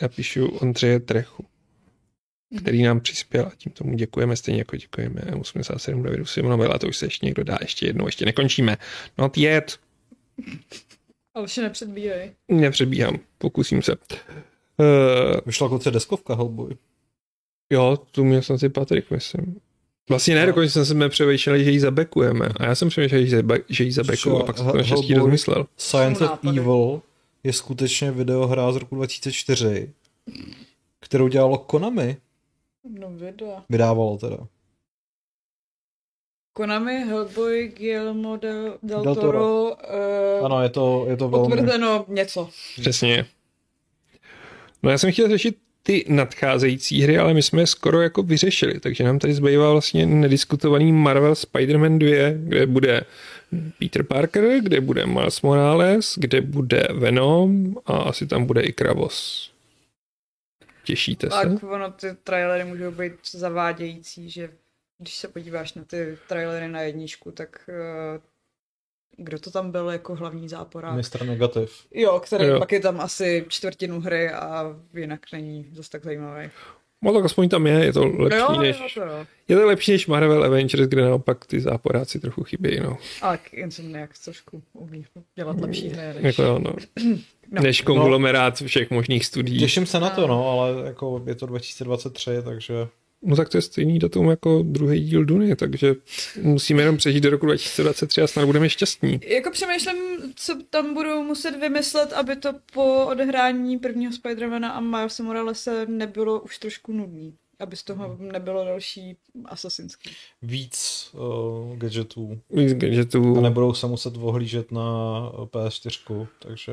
Já píšu Ondřeje Trechu, který nám přispěl a tím tomu děkujeme, stejně jako děkujeme osmdesát sedm Davidu Simonovi, a to už se ještě někdo dá, ještě jednou, ještě nekončíme. No jet. Ale se nepředbíhej. Nepředbíhám, pokusím se. Uh, Vyšla konce deskovka Hellboy. Jo, tu měl jsem si Patrik, myslím. Vlastně ne, dokonce jsem se převejšel, že ji zabekujeme. A já jsem převejšel, že ji zabekuju, a pak jsem to naštěstí rozmyslel. Science of Evil je skutečně videohra z roku dva tisíce čtyři, kterou dělalo Konami. No videa. Vydávalo teda. Konami, Hellboy, Guillermo del, del, del Toro. Toro. Uh, ano, je to, je to velmi... Potvrdeno něco. Přesně. No já jsem chtěl řešit ty nadcházející hry, ale my jsme je skoro jako vyřešili, takže nám tady zbývá vlastně nediskutovaný Marvel Spider-Man dva, kde bude Peter Parker, kde bude Miles Morales, kde bude Venom a asi tam bude i Kravos. Těšíte se? Tak ono, ty trailery můžou být zavádějící, že když se podíváš na ty trailery na jedničku, tak kdo to tam byl jako hlavní záporák? Mistr Negativ. Jo, který jo. Pak je tam asi čtvrtinu hry a jinak není zase tak zajímavý. No tak aspoň tam je, je to lepší, jo, než, to jo. Je to lepší než Marvel Avengers, kde naopak ty záporáci trochu chybějí, no. Ale jen jsem nějak trošku umí dělat lepší hry, než... Jako jo, no. No. Než konglomerát všech možných studií. Těším se na to, no, ale jako je to dva tisíce dvacet tři, takže... No tak to je stejný datum jako druhý díl Duny, takže musíme jenom přežít do roku dva tisíce dvacet tři a snad budeme šťastní. Jako přemýšlím, co tam budou muset vymyslet, aby to po odehrání prvního Spidermana a Milese Moralese nebylo už trošku nudný. Aby z toho nebylo další asasínský. Víc uh, gadgetů. Víc gadgetů. A nebudou se muset ohlížet na P S čtyři, takže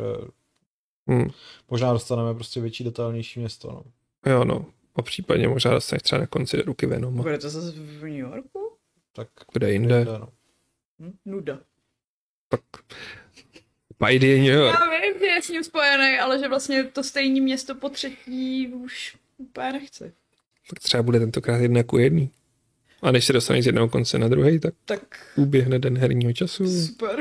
hmm. možná dostaneme prostě větší, detailnější město. No. Jo, no. A případně možná dostaneš třeba na konci do ruky Venoma. Bude to zase v New Yorku? Tak kde jinde? Jinde no. Hm? Nuda. Tak Pajdy je New York. Já vím, že je s ním spojený, ale že vlastně to stejné město po třetí už úplně nechci. Tak třeba bude tentokrát jedna ku jedný. A než se dostaneš z jednoho konce na druhý, tak, tak uběhne den herního času. Super.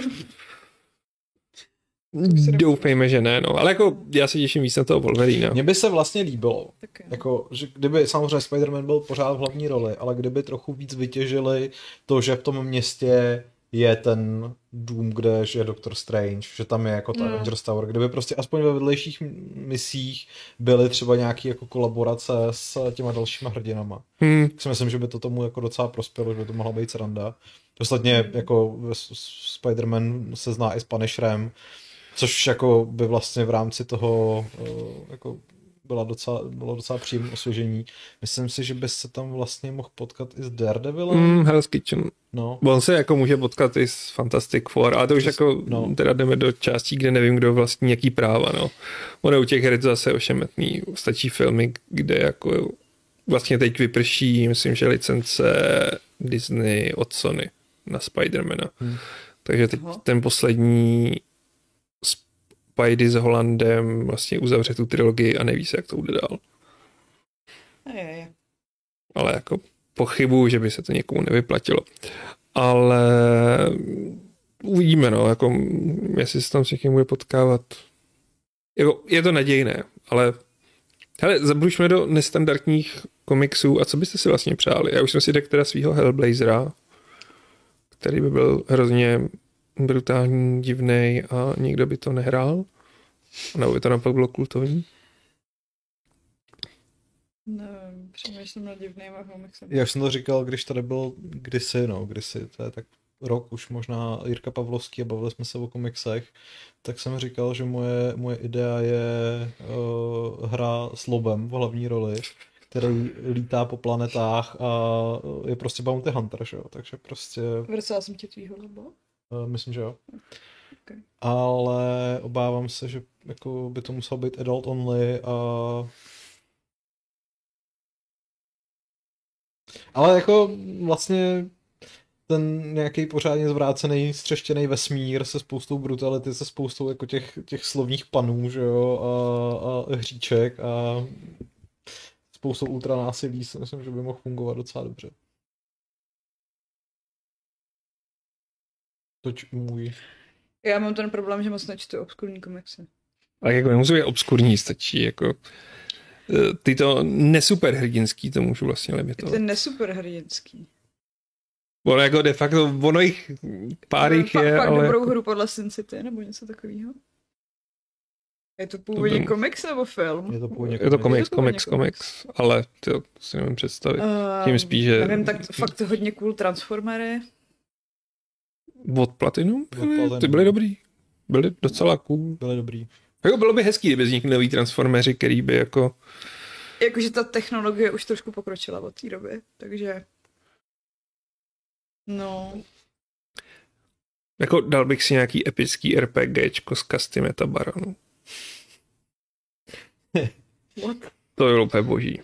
Doufejme, že ne, no, ale jako já se těším víc na toho Wolverina. Mně by se vlastně líbilo, jako, že kdyby samozřejmě Spider-Man byl pořád v hlavní roli, ale kdyby trochu víc vytěžili to, že v tom městě je ten dům, kde je Doctor Strange, že tam je jako ta mm. Avengers Tower, kdyby prostě aspoň ve vedlejších misích byly třeba nějaký jako kolaborace s těma dalšíma hrdinama. Mm. Tak si myslím, že by to tomu jako docela prospělo, že by to mohla být sranda. Ostatně jako Spider-Man se zná i s Punisherem, což jako by vlastně v rámci toho jako byla docela, bylo docela příjemné osvěžení. Myslím si, že by se tam vlastně mohl potkat i s Daredevilem. Mm, Hell's Kitchen. No. On se jako může potkat i s Fantastic Four, ale to už jako no. Teda jdeme do částí, kde nevím, kdo vlastní jaký práva. No. Ono u těch her to zase ošemetný. Stačí filmy, kde jako vlastně teď vyprší, myslím, že licence Disney od Sony na Spidermana. Hmm. Takže teď Aha. ten poslední Spidey s Holandem vlastně uzavře tu trilogii a neví se, jak to bude dál. Ajaj. Ale jako pochybuju, že by se to někomu nevyplatilo. Ale uvidíme, no, jako jestli se tam s někým bude potkávat. Jako, je to nadějné, ale hele, zabrušme do nestandardních komiksů a co byste si vlastně přáli? Já už jsem si řekl teda svýho Hellblazera, který by byl hrozně brutální, divnej a nikdo by to nehrál? Nebo by to naopak bylo kultovní? Nevím, přemýšlím na divným a komiksem. Já jsem to říkal, když tady byl kdysi, no, kdysi, to je tak rok už možná, Jirka Pavlovský a bavili jsme se o komiksech, tak jsem říkal, že moje, moje idea je uh, hra s lobem v hlavní roli, který lítá po planetách a je prostě Bounty Hunter, že jo, takže prostě... Vrcela jsem tě tvýho loba? Myslím, že jo. Okay. Ale obávám se, že jako by to muselo být adult only a... Ale jako vlastně ten nějaký pořádně zvrácený, střeštěný vesmír se spoustou brutality, se spoustou jako těch, těch slovních panů, že jo, a, a hříček a... spoustou ultranásilí si myslím, že by mohl fungovat docela dobře. Toč můj. Já mám ten problém, že moc nečtu obskurní komiksy. Tak jako nemusí být obskurní, stačí jako ty to nesuperhrdinský to můžu vlastně limitovat. Ty to nesuperhrdinský. Ono jako de facto, ono jich pár jich je, pak ale... Pak dobrou jako... hru podle Sin City nebo něco takového. Je to původně to komiks nebo film? Je to původně komiks, je to komiks, komiks, komiks, ale to si nemůžu představit. Uh, Tím spíš, že... Nevím, tak fakt hodně cool Transformery. Od Platinum? Od Platinum. Ty byly dobrý. Byly docela cool. Byly dobrý. Jako bylo by hezký, kdyby vznikly nový Transformeři, který by jako... Jakože ta technologie už trošku pokročila od té doby, takže... No... Jako dal bych si nějaký epický RPGčko z kasty Metabaronu. What? To je úplně boží.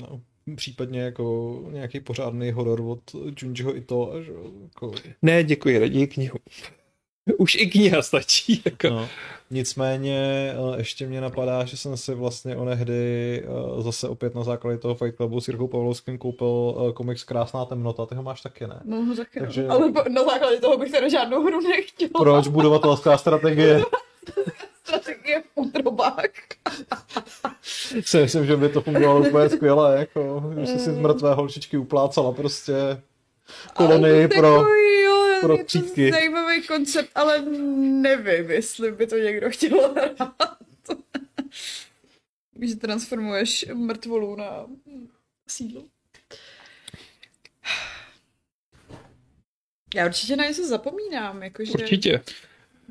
No, případně jako nějaký pořádný horor od Junjiho Itoa, že jako... Ne, děkuji, raději knihu. Už i kniha stačí. Jako. No, nicméně ještě mě napadá, že jsem si vlastně onehdy zase opět na základě toho Fight Clubu s Jirkou Pavlovským koupil komiks Krásná temnota. Ty ho máš taky, ne? No, taky. Takže... no. Ale na základě toho bych teda žádnou hru nechtěla. Proč budovatelská strategie? Strategie v útrobách. Si myslím, že by to fungovalo úplně skvěle, jako, že jsi si z mrtvé holčičky uplácala prostě kolony pro... Pro je to zajímavý koncept, ale nevím, jestli by to někdo chtěl hrát. Když transformuješ mrtvolu na sídlo. Já určitě na něco zapomínám. Jakože... Určitě.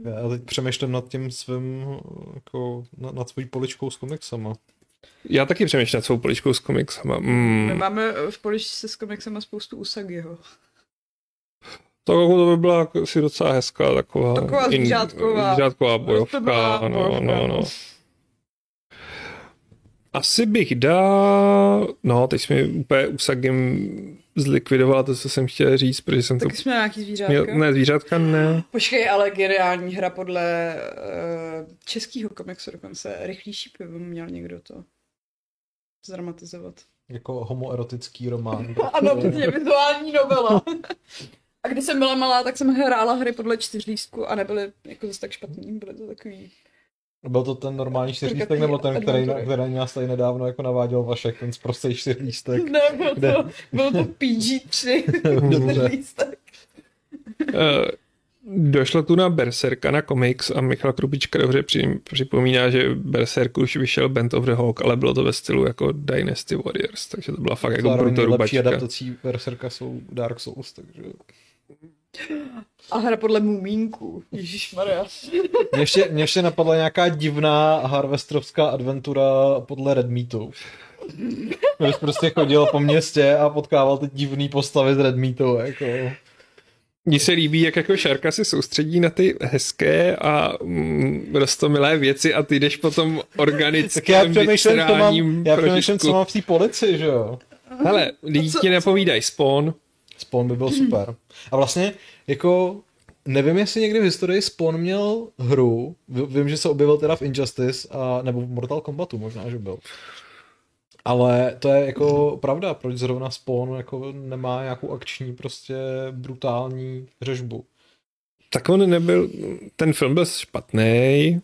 Já teď přemýšlím nad tím svým, jako, nad svou poličkou s komiksama. Já taky přemýšlím nad svou poličkou s komiksama. Mm. My máme v poličce s komiksama spoustu Usagiho. Tak to by byla si docela hezká taková... Taková zvířátková. Zvířátková bojovka, no, bojovka. no, no. Asi bych dal... No, teď jsme úplně Usagim zlikvidovala to, co jsem chtěl říct, protože jsem tak to... Tak jsme nějaký zvířátka? Ne, zvířátka ne. Počkej, ale geniální hra podle uh, českýho komiksu dokonce. Rychlý šípy by měl někdo to zdramatizovat. Jako homoerotický román. Ano, přesně, vizuální novela. A když jsem byla malá, tak jsem hrála hry podle čtyřlístku a nebyly jako zase tak špatný, byly to takový... Byl to ten normální čtyřlístek, nebo ten, který, který nás tady nedávno jako naváděl Vašek, ten zprostej čtyřlístek? Ne, byl kde... to, byl to pé gé tři čtyřlístek. Došlo tu na Berserka na komiks a Michal Krupička dobře připomíná, že Berserku už vyšel Band of the Hawk, ale bylo to ve stylu jako Dynasty Warriors, takže to byla fakt jako bruto rubačka. Zároveň adaptací Berserka jsou Dark Souls, takže... A hra podle mumínků. Ježišmarja. Mně ještě, mě ještě napadla nějaká divná harvestrovská adventura podle Red Meatu. Když prostě chodil po městě a potkával ty divný postavy z Red Meatu. Jako. Mně se líbí, jak jako Šárka se soustředí na ty hezké a mm, roztomilé věci a ty jdeš potom organickým vyčtráním. Já přemýšlím, co mám v té polici, že jo? Hele, lidi ti nepovídají, Spawn. Spawn by byl super. A vlastně, jako, nevím, jestli někdy v historii Spawn měl hru, vím, že se objevil teda v Injustice, a, nebo v Mortal Kombatu možná, že byl. Ale to je jako pravda, proč zrovna Spawn jako nemá nějakou akční, prostě brutální řežbu. Tak on nebyl, ten film byl špatný.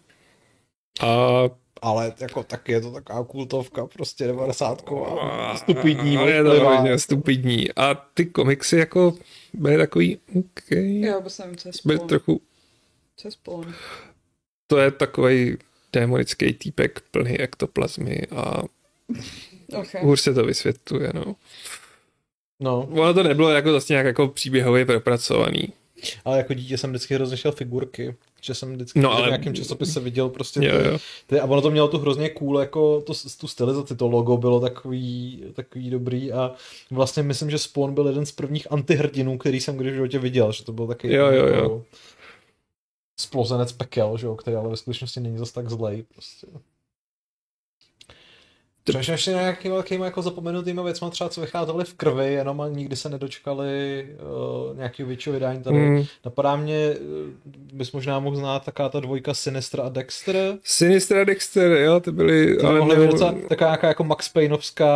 A... Ale jako tak je to taková kultovka, prostě devadesátková, stupidní. Ale je to hodně stupidní. A ty komiksy jako byly takový, ok. Já vůbec nevím, co je Spawn. Trochu... Co je Spawn? To je takovej démonický týpek plný ektoplazmy a okay. Hůř se to vysvětluje, no. No. Ono to nebylo jako vlastně nějak jako příběhově propracovaný. Ale jako dítě jsem vždycky hrozně šel figurky, že jsem vždycky no, ale... v nějakém časopise viděl prostě jo, jo. Ty, ty, a ono to mělo tu hrozně cool, jako to, tu stylizaci, to logo bylo takový, takový dobrý a vlastně myslím, že Spawn byl jeden z prvních antihrdinů, který jsem když v životě viděl, že to byl taky jo, jo, jo. Splozenec pekel, že jo, který ale ve skutečnosti není zas tak zlej, prostě. Přešeš si nějakým velkým jako zapomenutýma věcma, třeba co vycházeli v krvi, jenom a nikdy se nedočkali uh, nějakého většího vydání tady. Mm. Napadá mě, bys možná mohl znát taká ta dvojka Sinistra a Dexter. Sinistra a Dexter, jo, ty byly... Ty ale nebo... docela, taková nějaká jako Max Payneovská...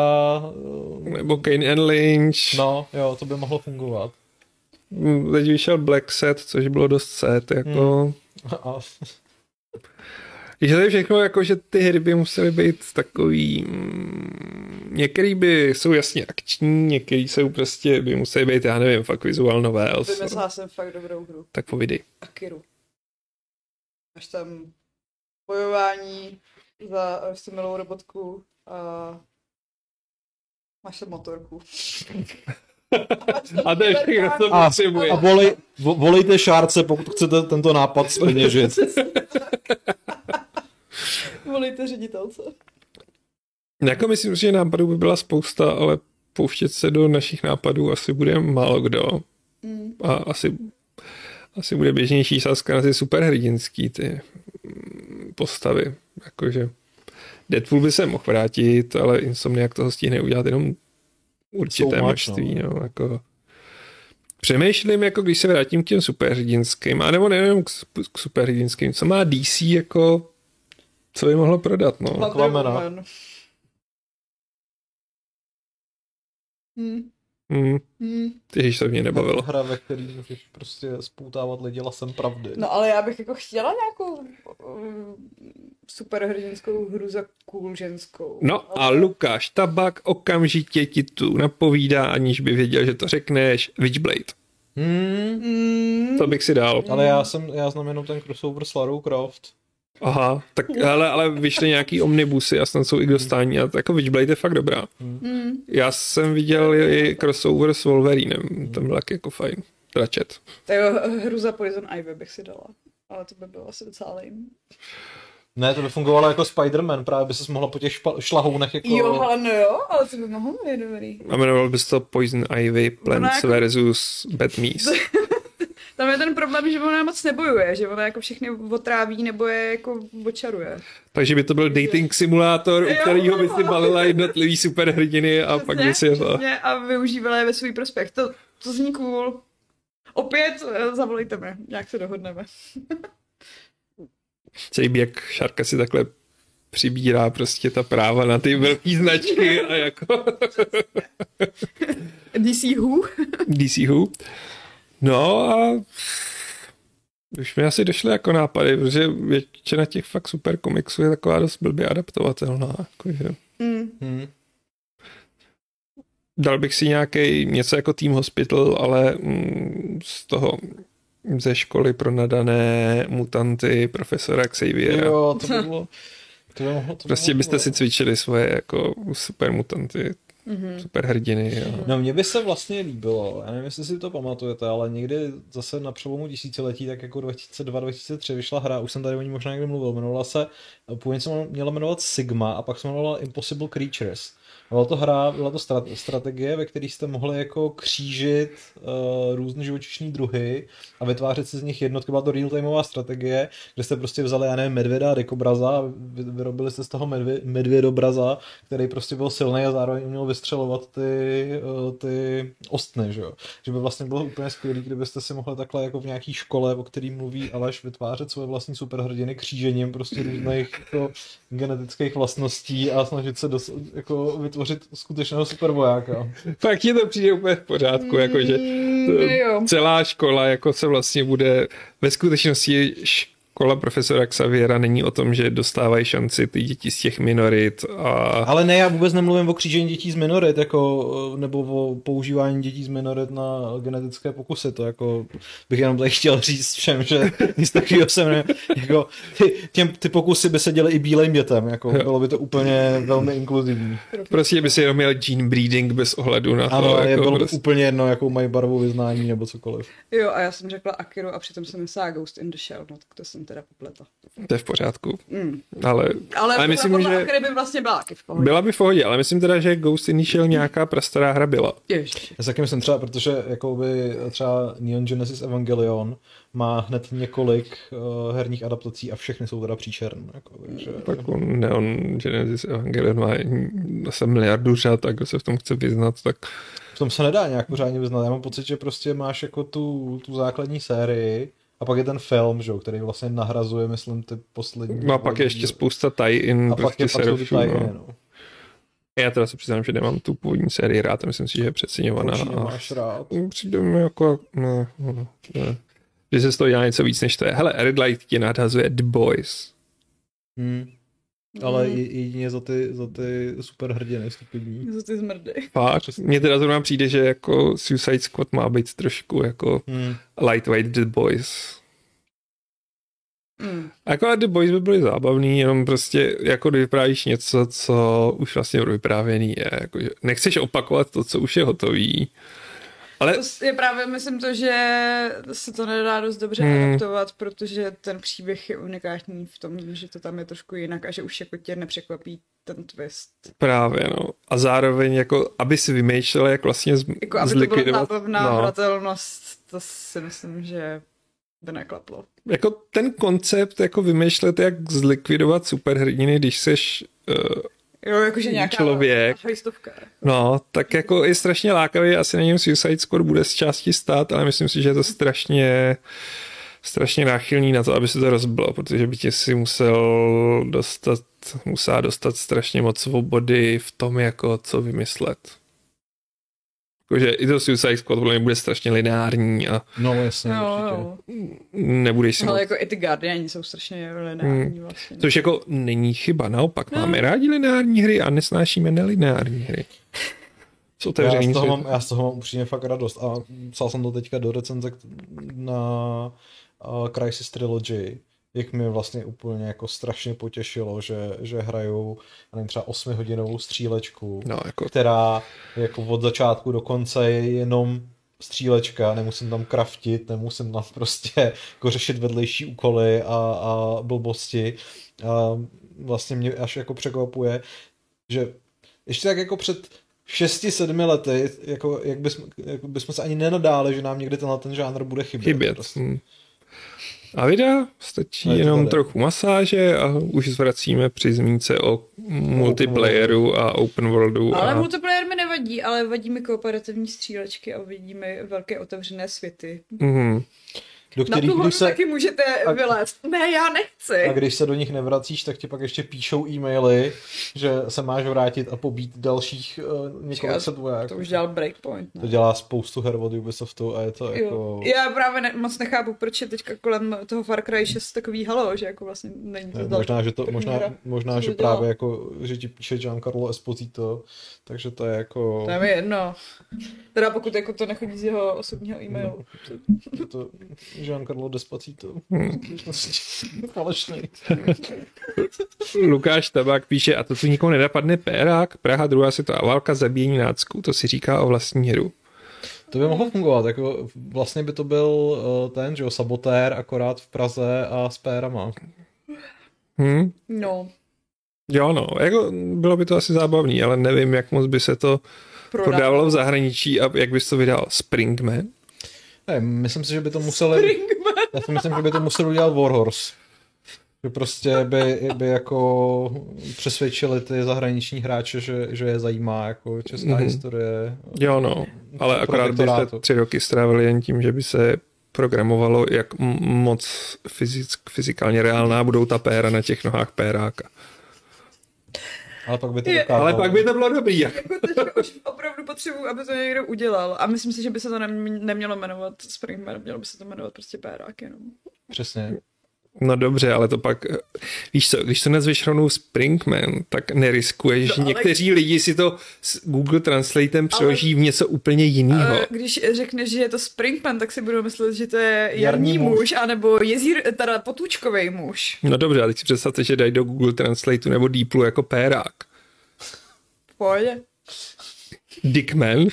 Uh, nebo Kane and Lynch. No, jo, to by mohlo fungovat. Teď vyšel Black Set, což bylo dost set, jako... Mm. Že to je všechno jako, že ty hry by musely být takový... Některý by jsou jasně akční, některý jsou prostě, by musely být, já nevím, fakt vizuál novel. Vymyslela jsem fakt dobrou hru. Tak povídej. Akiru. Máš tam bojování za prostě milou robotku a máš tam motorku. A to je všechno, co potřebuje. A volej, vo, volejte Šárce, pokud chcete tento nápad splněžit. Volejte ředitelce. Jako myslím si, že nápadů by byla spousta, ale pouštět se do našich nápadů asi bude málo kdo. Mm. A asi, asi bude běžnější sázka na ty superhrdinský ty postavy. Jakože Deadpool by se mohl vrátit, ale Insomniac toho stihne udělat jenom určité množství. No. No, jako. Přemýšlím, jako když se vrátím k těm superhrdinským, anebo nevím, k, k superhrdinským, co má D C jako... Co by mohlo prodat, no? Aquamana. Hmm. Hmm. Hmm. Tyž to mě nebavilo. Hra, ve který můžeš prostě spoutávat lidi lasem pravdy. No ale já bych jako chtěla nějakou uh, superhrdinskou hru za cool ženskou. No ale... a Lukáš Tabak okamžitě ti tu napovídá, aniž by věděl, že to řekneš, Witchblade. Hmm. To bych si dal. Ale já jsem, já znám jenom ten crossover s Larou Croft. Aha, tak hele, ale vyšly nějaký omnibusy a snad jsou i k dostání a jako Witchblade je fakt dobrá. Mm. Já jsem viděl i crossover s Wolverinem, mm. ten byl jako fajn, tračet. Tak hru za Poison Ivy bych si dala, ale to by bylo asi docela lame. Ne, to by fungovalo jako Spider-Man, právě by ses mohla po těch špa- šlahounech jako... Jo, ale no jo, ale to by mohlo být dobrý. A jmenoval bys to Poison Ivy, Plants jako... versus. Batmees. Tam je ten problém, že ona moc nebojuje, že ona jako všechny otráví nebo je jako očaruje. Takže by to byl dating simulátor, u kterého by si balila jednotlivý superhrdiny a přesně, pak by si jela. A využívala je ve svůj prospěch. To, to zní cool. Opět zavolejte mě, nějak se dohodneme. Celý jak Šárka si takhle přibírá prostě ta práva na ty velký značky a jako... D C Who? D C Who? No a už mi asi došly jako nápady, protože většina těch fakt super komiksů je taková dost blbě adaptovatelná. Jakože. Mm. Dal bych si nějaký něco jako Team Hospital, ale mm, z toho ze školy pro nadané mutanty profesora Xaviera. Jo, to bylo. To bylo to prostě bylo. Byste si cvičili svoje jako super mutanty. Mm-hmm. Super hrdiny. Jo. No mně by se vlastně líbilo, já nevím, jestli si to pamatujete, ale někdy zase na přelomu tisíciletí, tak jako dva tisíce dva dva tisíce tři vyšla hra, už jsem tady o ní možná někdy mluvil, jmenovala se, původně se měla jmenovat Sigma a pak se jmenovala Impossible Creatures. Byla to hra, byla to strat- strategie, ve které jste mohli jako křížit uh, různé živočišní druhy a vytvářet si z nich jednotky. Byla to real-timeová strategie, kde jste prostě vzali, já nevím, medvěda a dykobraza a vyrobili jste z toho medvě- medvědobraza, který prostě byl silný a zároveň měl vystřelovat ty, uh, ty ostny, že jo. Že by vlastně bylo úplně skvělý, kdybyste si mohli takhle jako v nějaký škole, o který mluví Aleš, vytvářet své vlastní superhrdiny křížením prostě různých jako genetických vlastností a snažit se dos- jako vytvořit skutečného supervojáka. Tak ti to přijde úplně v pořádku, jakože celá škola jako se vlastně bude, ve skutečnosti škola profesora Xaviera není o tom, že dostávají šanci ty děti z těch minorit. A... Ale ne, já vůbec nemluvím o křížení dětí z minorit, jako, nebo o používání dětí z minorit na genetické pokusy, to jako bych jenom tady chtěl říct všem, že nic takového jsem ne, jako, ty, těm, ty pokusy by se děly i bílým dětem, jako, bylo by to úplně velmi inkluzivní. Prostě by si jenom měl gene breeding bez ohledu na to. Ano, ale jako, bylo prostě... úplně jedno, jakou mají barvu vyznání nebo cokoliv. Jo, a já jsem řekla Akiru a přitom jsem myslela Ghost in the Shell, no, tak to jsem jsem teda popletla. To je v pořádku. Mm. Ale, ale, ale myslím, podle, že... by vlastně byla, v pohodě. Byla by v pohodě, ale myslím teda, že Ghost Initial nějaká prastará hra byla. Ježiš. Já si taky myslím třeba, protože jakoby třeba Neon Genesis Evangelion má hned několik uh, herních adaptací a všechny jsou teda příčerné. Jako, takže... Tak on Neon Genesis Evangelion má zase miliardu řad a kdo se v tom chce vyznat, tak... V tom se nedá nějak pořádně vyznat. Já mám pocit, že prostě máš jako tu, tu základní sérii a pak je ten film, že, který vlastně nahrazuje, myslím, ty poslední... No a pak je ještě spousta tie-in. A prostě pak je pak jsou tie-in, no. Já teda se přiznám, že nemám tu původní sérii rád a myslím si, že je přeceňovaná. Určitě máš rád. Přijde mi jako... Ne, ne, ne. Že se z toho dělá něco víc, než to je. Hele, Red Light tě nadhazuje The Boys. Hmm. Ale mm. jedině za ty, za ty superhrdiny skupiny. Za ty zmrdy. Fakt, mně teda zrovna přijde, že jako Suicide Squad má být trošku jako mm. lightweight The Boys. Mm. Akorát The Boys by byly zábavný, jenom prostě jako kdy vyprávíš něco, co už vlastně vyprávěný je. Jako, že nechceš opakovat to, co už je hotový. Ale... To je právě, myslím to, že se to nedá dost dobře hmm. adaptovat, protože ten příběh je unikátní v tom, že to tam je trošku jinak a že už jako tě nepřekvapí ten twist. Právě, no. A zároveň, jako, aby si vymýšlela, jak vlastně z... jako, aby zlikvidovat... to byla zábavná no. hratelnost, to si myslím, že by neklaplo. Jako ten koncept, jako vymýšlet, jak zlikvidovat superhrdiny, když seš... Uh... Jo, jakože nějaká člověk. No, tak jako je strašně lákavý, asi na něm Suicide Squad bude z části stát, ale myslím si, že je to strašně strašně náchylný na to, aby se to rozbilo, protože by tě si musel dostat, musela dostat strašně moc svobody v tom, jako co vymyslet. Jakože i to Suicide Squad podle mě bude strašně lineární a no, jasně, no, nebudeš si... Ale moc... jako i ty Guardiani jsou strašně lineární hmm. vlastně. Což jako není chyba, naopak no. Máme rádi lineární hry a nesnášíme nelineární hry. Co já, z toho mám, já z toho mám upřímně fakt radost a psal jsem to teďka do recenze na uh, Crisis Trilogy, jak mě vlastně úplně jako strašně potěšilo, že, že hrajou nevím, třeba osmihodinovou střílečku, no, jako... která jako od začátku do konce je jenom střílečka, nemusím tam craftit, nemusím tam prostě jako řešit vedlejší úkoly a, a blbosti. A vlastně mě až jako překvapuje, že ještě tak jako před šesti, sedmi lety, jako, jak, bychom, jak bychom se ani nenadáli, že nám někdy tenhle ten žánr bude chybět. chybět. Prostě. Hmm. A videa, stačí no, jenom tady. Trochu masáže a už zvracíme při zmínce o multiplayeru a open worldu. A... Ale multiplayer mi nevadí, ale vadí mi kooperativní střílečky a vidíme velké otevřené světy. Mm-hmm. Do kterých, na tu horu se... taky můžete a... vylézt. Ne, já nechci. A když se do nich nevracíš, tak ti pak ještě píšou e-maily, že se máš vrátit a pobít dalších uh, několik set vojáků. To už dělal Breakpoint. Ne? To dělá spoustu her od Ubisoftu a je to jo. Jako... Já právě ne, moc nechápu, proč je teďka kolem toho Far Cry šest takový halo, že jako vlastně není to ne, další. Možná, že, to, možná, možná, že právě jako, že ti píše Giancarlo Esposito, takže to je jako... To je jedno. Teda pokud jako to nechodí z jeho osobního e-mailu. No, to... Jean-Carlo Despacito. Hmm. Lukáš Tabák píše, a to tu nikomu nenapadne pérák, Praha druhá světová válka, zabíjení nácků, to si říká o vlastní hru. To by mohlo fungovat, jako vlastně by to byl ten, že jo, sabotér, akorát v Praze a s pérama. Hmm? No. Jo no, jako bylo by to asi zábavný, ale nevím, jak moc by se to prodávalo, prodávalo v zahraničí a jak bys to vydal Springman. Ne, myslím si, že by to museli... Já si myslím, že by to museli udělat Warhorse. Že prostě by, by jako přesvědčili ty zahraniční hráče, že, že je zajímá jako česká mm-hmm. historie. Jo no, ale akorát byste tři roky strávili jen tím, že by se programovalo, jak m- moc fyzick, fyzikálně reálná budou ta péra na těch nohách péráka. Ale pak by to je, ale pak by to bylo dobrý. Jako teďka už opravdu potřebuji, aby to někdo udělal. A myslím si, že by se to nemělo jmenovat Springman, mělo by se to jmenovat prostě pérák jenom. Přesně. No dobře, ale to pak, víš co, když to nazveš rovnou Springman, tak neriskuješ, no, že ale... někteří lidi si to s Google Translatem přeloží ale... v něco úplně jiného. Když řekneš, že je to Springman, tak si budu myslet, že to je jarní muž, muž anebo jezír, teda potůčkovej muž. No dobře, ale teď si představte, že dají do Google Translate nebo Deeplu jako pérák. Pojde. Dickman.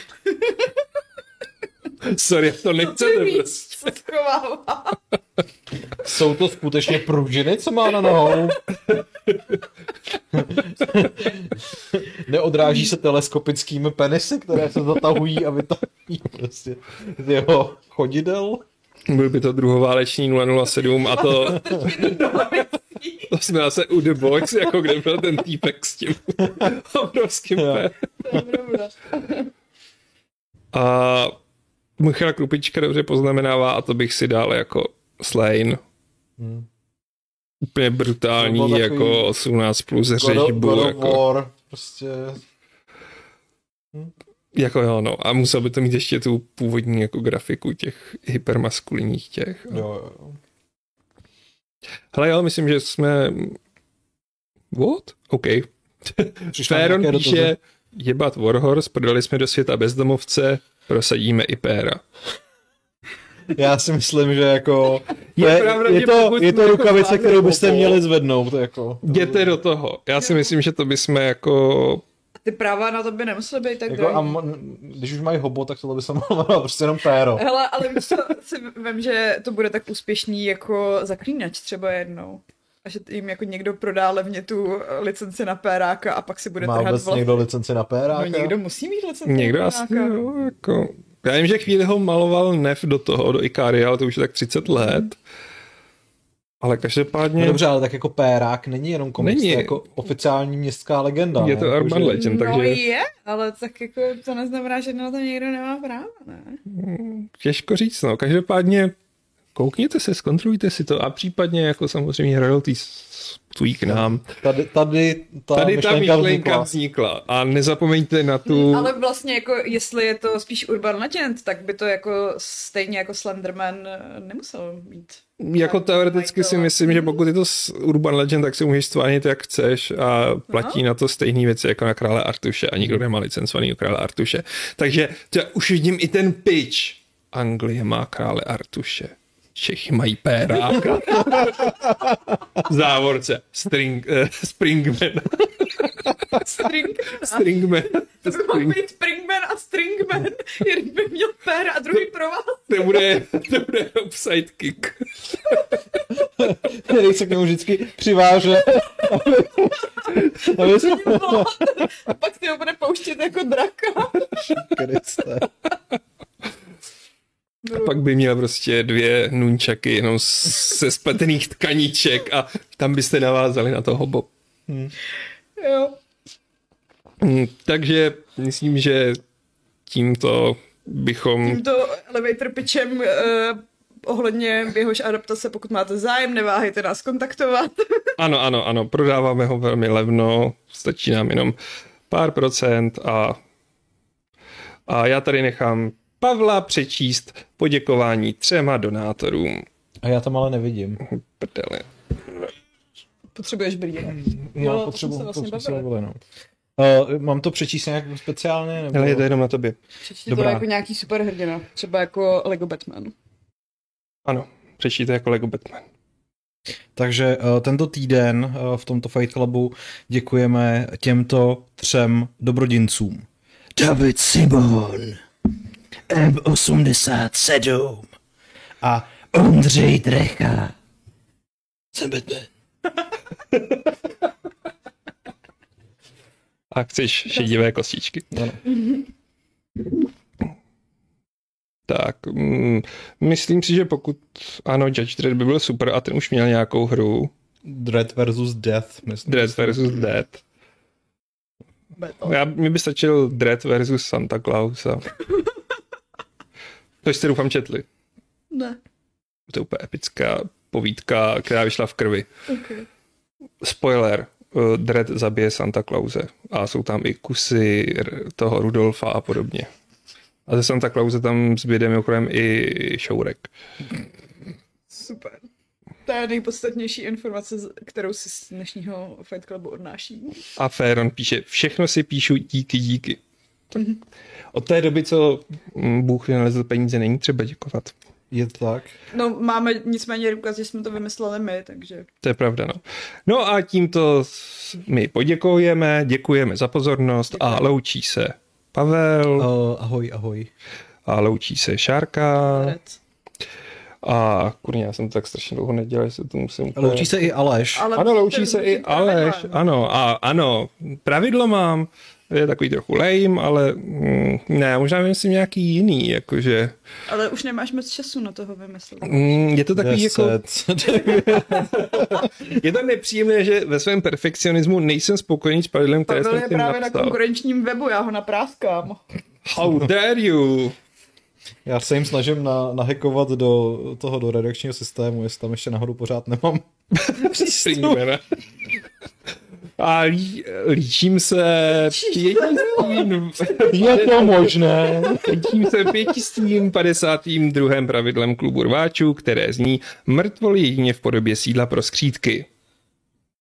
Sorry, to nechcete. Co to prostě. jsou to skutečně pružiny, co má na nohou? Neodráží se teleskopickými penisy, které se zatahují a vytahují prostě z jeho chodidel? Byl by to druhováleční nula nula sedm a to... To jsme zase u The Boys, jako kde byl ten týpek s tím obrovským P. A Mchra Krupička dobře poznamenává a to bych si dal jako slain. Hmm. Úplně brutální, jako osmnáct plus řežbu. God of War, prostě... Hmm. Jako jo, no. A musel by to mít ještě tu původní jako grafiku těch hypermaskulinních těch. Jo, jo, jo. Hele, jo, myslím, že jsme... What? OK. Féron píše, jebat Warhorse, prodali jsme do světa bezdomovce, prosadíme i Péra. Já si myslím, že jako... Je, je, pravda, je to, je to rukavice, kterou byste měli zvednout, jako. Jděte do toho. Já si myslím, že to bychom jako... Ty práva na to by nemusely být tak jako drahý. M- když už mají hobo, tak tohle by se mohlo prostě jenom péro. Hele, ale víš co, si vím, že to bude tak úspěšný jako Zaklínač třeba jednou. A že jim jako někdo prodá levně tu licenci na péráka a pak si bude Má trhat vlas. Má vůbec někdo licenci na péráka? No někdo musí mít licenci někdo na péráka. Někdo asi, jo, jako... Já vím, že chvíli ho maloval Nef do toho, do Ikária, ale to už je tak třicet let. Mm. Ale každopádně... No dobře, ale tak jako pérák není jenom komiks, není. To je jako oficiální městská legenda. Je to ne? urban legend, takže... No je, ale tak jako to neznamená, že na to někdo nemá práva, ne? Těžko říct, no. Každopádně koukněte se, zkontrolujte si to a případně jako samozřejmě royalty stují k nám. Tady, tady ta tady myšlenka, ta myšlenka vznikla. vznikla. A nezapomeňte na tu... Hmm, ale vlastně jako, jestli je to spíš urban legend, tak by to jako stejně jako Slenderman nemusel mít. Jako teoreticky si myslím, že pokud je to urban legend, tak si můžeš stvárnit jak chceš a platí no. na to stejné věci jako na Krále Artuše a nikdo nemá licencovaný Krále Artuše. Takže já už vidím i ten pitch. Anglie má Krále Artuše. Čechy mají péráka. Závorce. String, uh, Springman. Stringman. Stringman. To by mohl být Springman a Stringman. Jeden by měl pér a druhý pro vás. To bude, to bude sidekick. Který se k němu vždycky přiváže. A pak si ho bude pouštět jako draka. Kriste. A pak by měl prostě dvě nunčaky jenom se spletených tkaníček a tam byste navázali na to hobo. Hmm. Jo. Takže myslím, že tímto bychom... Tímto elevator pitchem uh, ohledně jehož adaptace, pokud máte zájem, neváhejte nás kontaktovat. Ano, ano, ano, prodáváme ho velmi levno, stačí nám jenom pár procent a, a já tady nechám Pavla přečíst poděkování třema donátorům. A já tam ale nevidím. Prdele. Potřebuješ brýle. No, no potřebuji, to jsme se vlastně bavili. No. Uh, mám to přečíst nějak speciálně? Nebo... Ale je to jenom na tobě. Přečti to jako nějaký superhrdina. Třeba jako Lego Batman. Ano, přečti to jako Lego Batman. Takže uh, tento týden uh, v tomto Fight Clubu děkujeme těmto třem dobrodincům. David Simon. em osmdesát sedm a Ondřej Drecha. Jsem Batman. A chceš šedivé kostičky. Ano. Tak, mm, myslím si, že pokud ano, Judge Dredd by byl super a ten už měl nějakou hru. Dread versus Death, myslím. Dread versus Death. Já, mi by stačil Dread versus Santa Clausa. To jste doufám četli. Ne. To je úplně epická povídka, která vyšla v krvi. Okay. Spoiler. Dredd zabije Santa Clause. A jsou tam i kusy toho Rudolfa a podobně. A ze Santa Clause tam zbyde mimochodem i šourek. Super. To je nejpodstatnější informace, kterou si z dnešního Fight Clubu odnáší. A Féron píše, všechno si píšu díky, díky. Tak. Od té doby, co Bůh vynalezl peníze, není třeba děkovat. Je to tak. No máme nicméně důkaz, že jsme to vymysleli my, takže... To je pravda, no. No a tímto my poděkujeme, děkujeme za pozornost děkujeme. A loučí se Pavel. Uh, ahoj, ahoj. A loučí se Šárka. Ahoj. A kurně, já jsem to tak strašně dlouho nedělal, jestli to musím... Ale loučí se i Aleš. Ale ano, loučí se i Aleš, ano, a, ano, pravidlo mám, je takový trochu lame, ale mm, ne, možná vymyslím nějaký jiný, jakože... Ale už nemáš moc času na toho vymyslet. Mm, je to takový deset. Jako... Je to nepříjemné, že ve svém perfekcionismu nejsem spokojený s pravidlem, které Pavel jsem tím napsal. Pavel je právě na konkurenčním webu, já ho napráskám. How dare you! Já se jim snažím na, nahackovat do toho, do redakčního systému, jestli tam ještě nahoru pořád nemám přístup. A lí, líčím se pětistým... Je to možné. Líčím se pětistým padesátým druhém pravidlem klubu rváčů, které zní mrtvoli jedině v podobě sídla pro skřítky.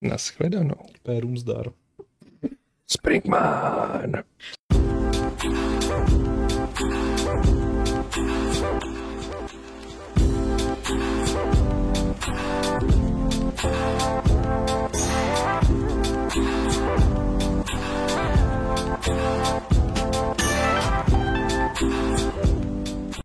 Naschledanou. Pérum zdar. Springman.